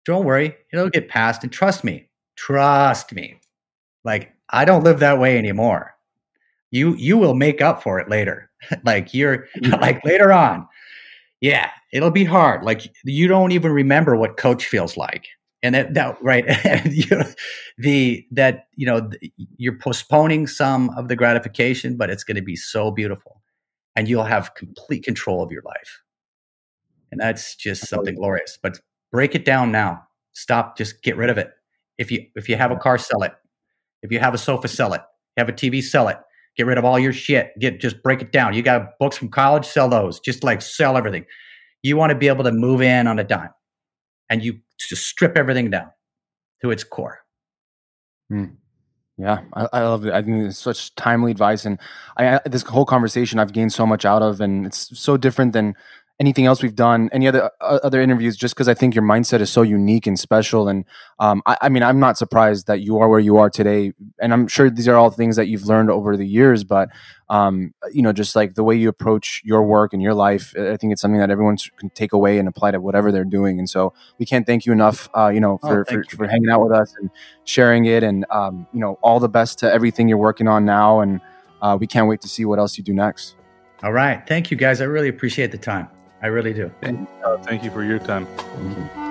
Don't worry, it'll get past. And trust me, trust me. Like, I don't live that way anymore. You you will make up for it later. Like you're like later on. Yeah, it'll be hard. Like you don't even remember what coach feels like. And that, that right. you, the that you know the, you're postponing some of the gratification, but it's going to be so beautiful. And you'll have complete control of your life. And that's just something glorious. But break it down now. Stop. Just get rid of it. If you if you have a car, sell it. If you have a sofa, sell it. If you have a T V, sell it. Get rid of all your shit. Get just break it down. You got books from college, sell those. Just like sell everything. You want to be able to move in on a dime. And you just strip everything down to its core. Mm. Yeah, I, I love it. I think it's such timely advice. And I, I, this whole conversation I've gained so much out of, and it's so different than anything else we've done, any other uh, other interviews, just because I think your mindset is so unique and special. And um, I, I mean, I'm not surprised that you are where you are today. And I'm sure these are all things that you've learned over the years, but um, you know, just like the way you approach your work and your life, I think it's something that everyone can take away and apply to whatever they're doing. And so we can't thank you enough, uh, you know, for, oh, for, you. for hanging out with us and sharing it, and um, you know, all the best to everything you're working on now. And uh, we can't wait to see what else you do next. All right. Thank you guys. I really appreciate the time. I really do. Thank you, uh, thank you for your time. Mm-hmm.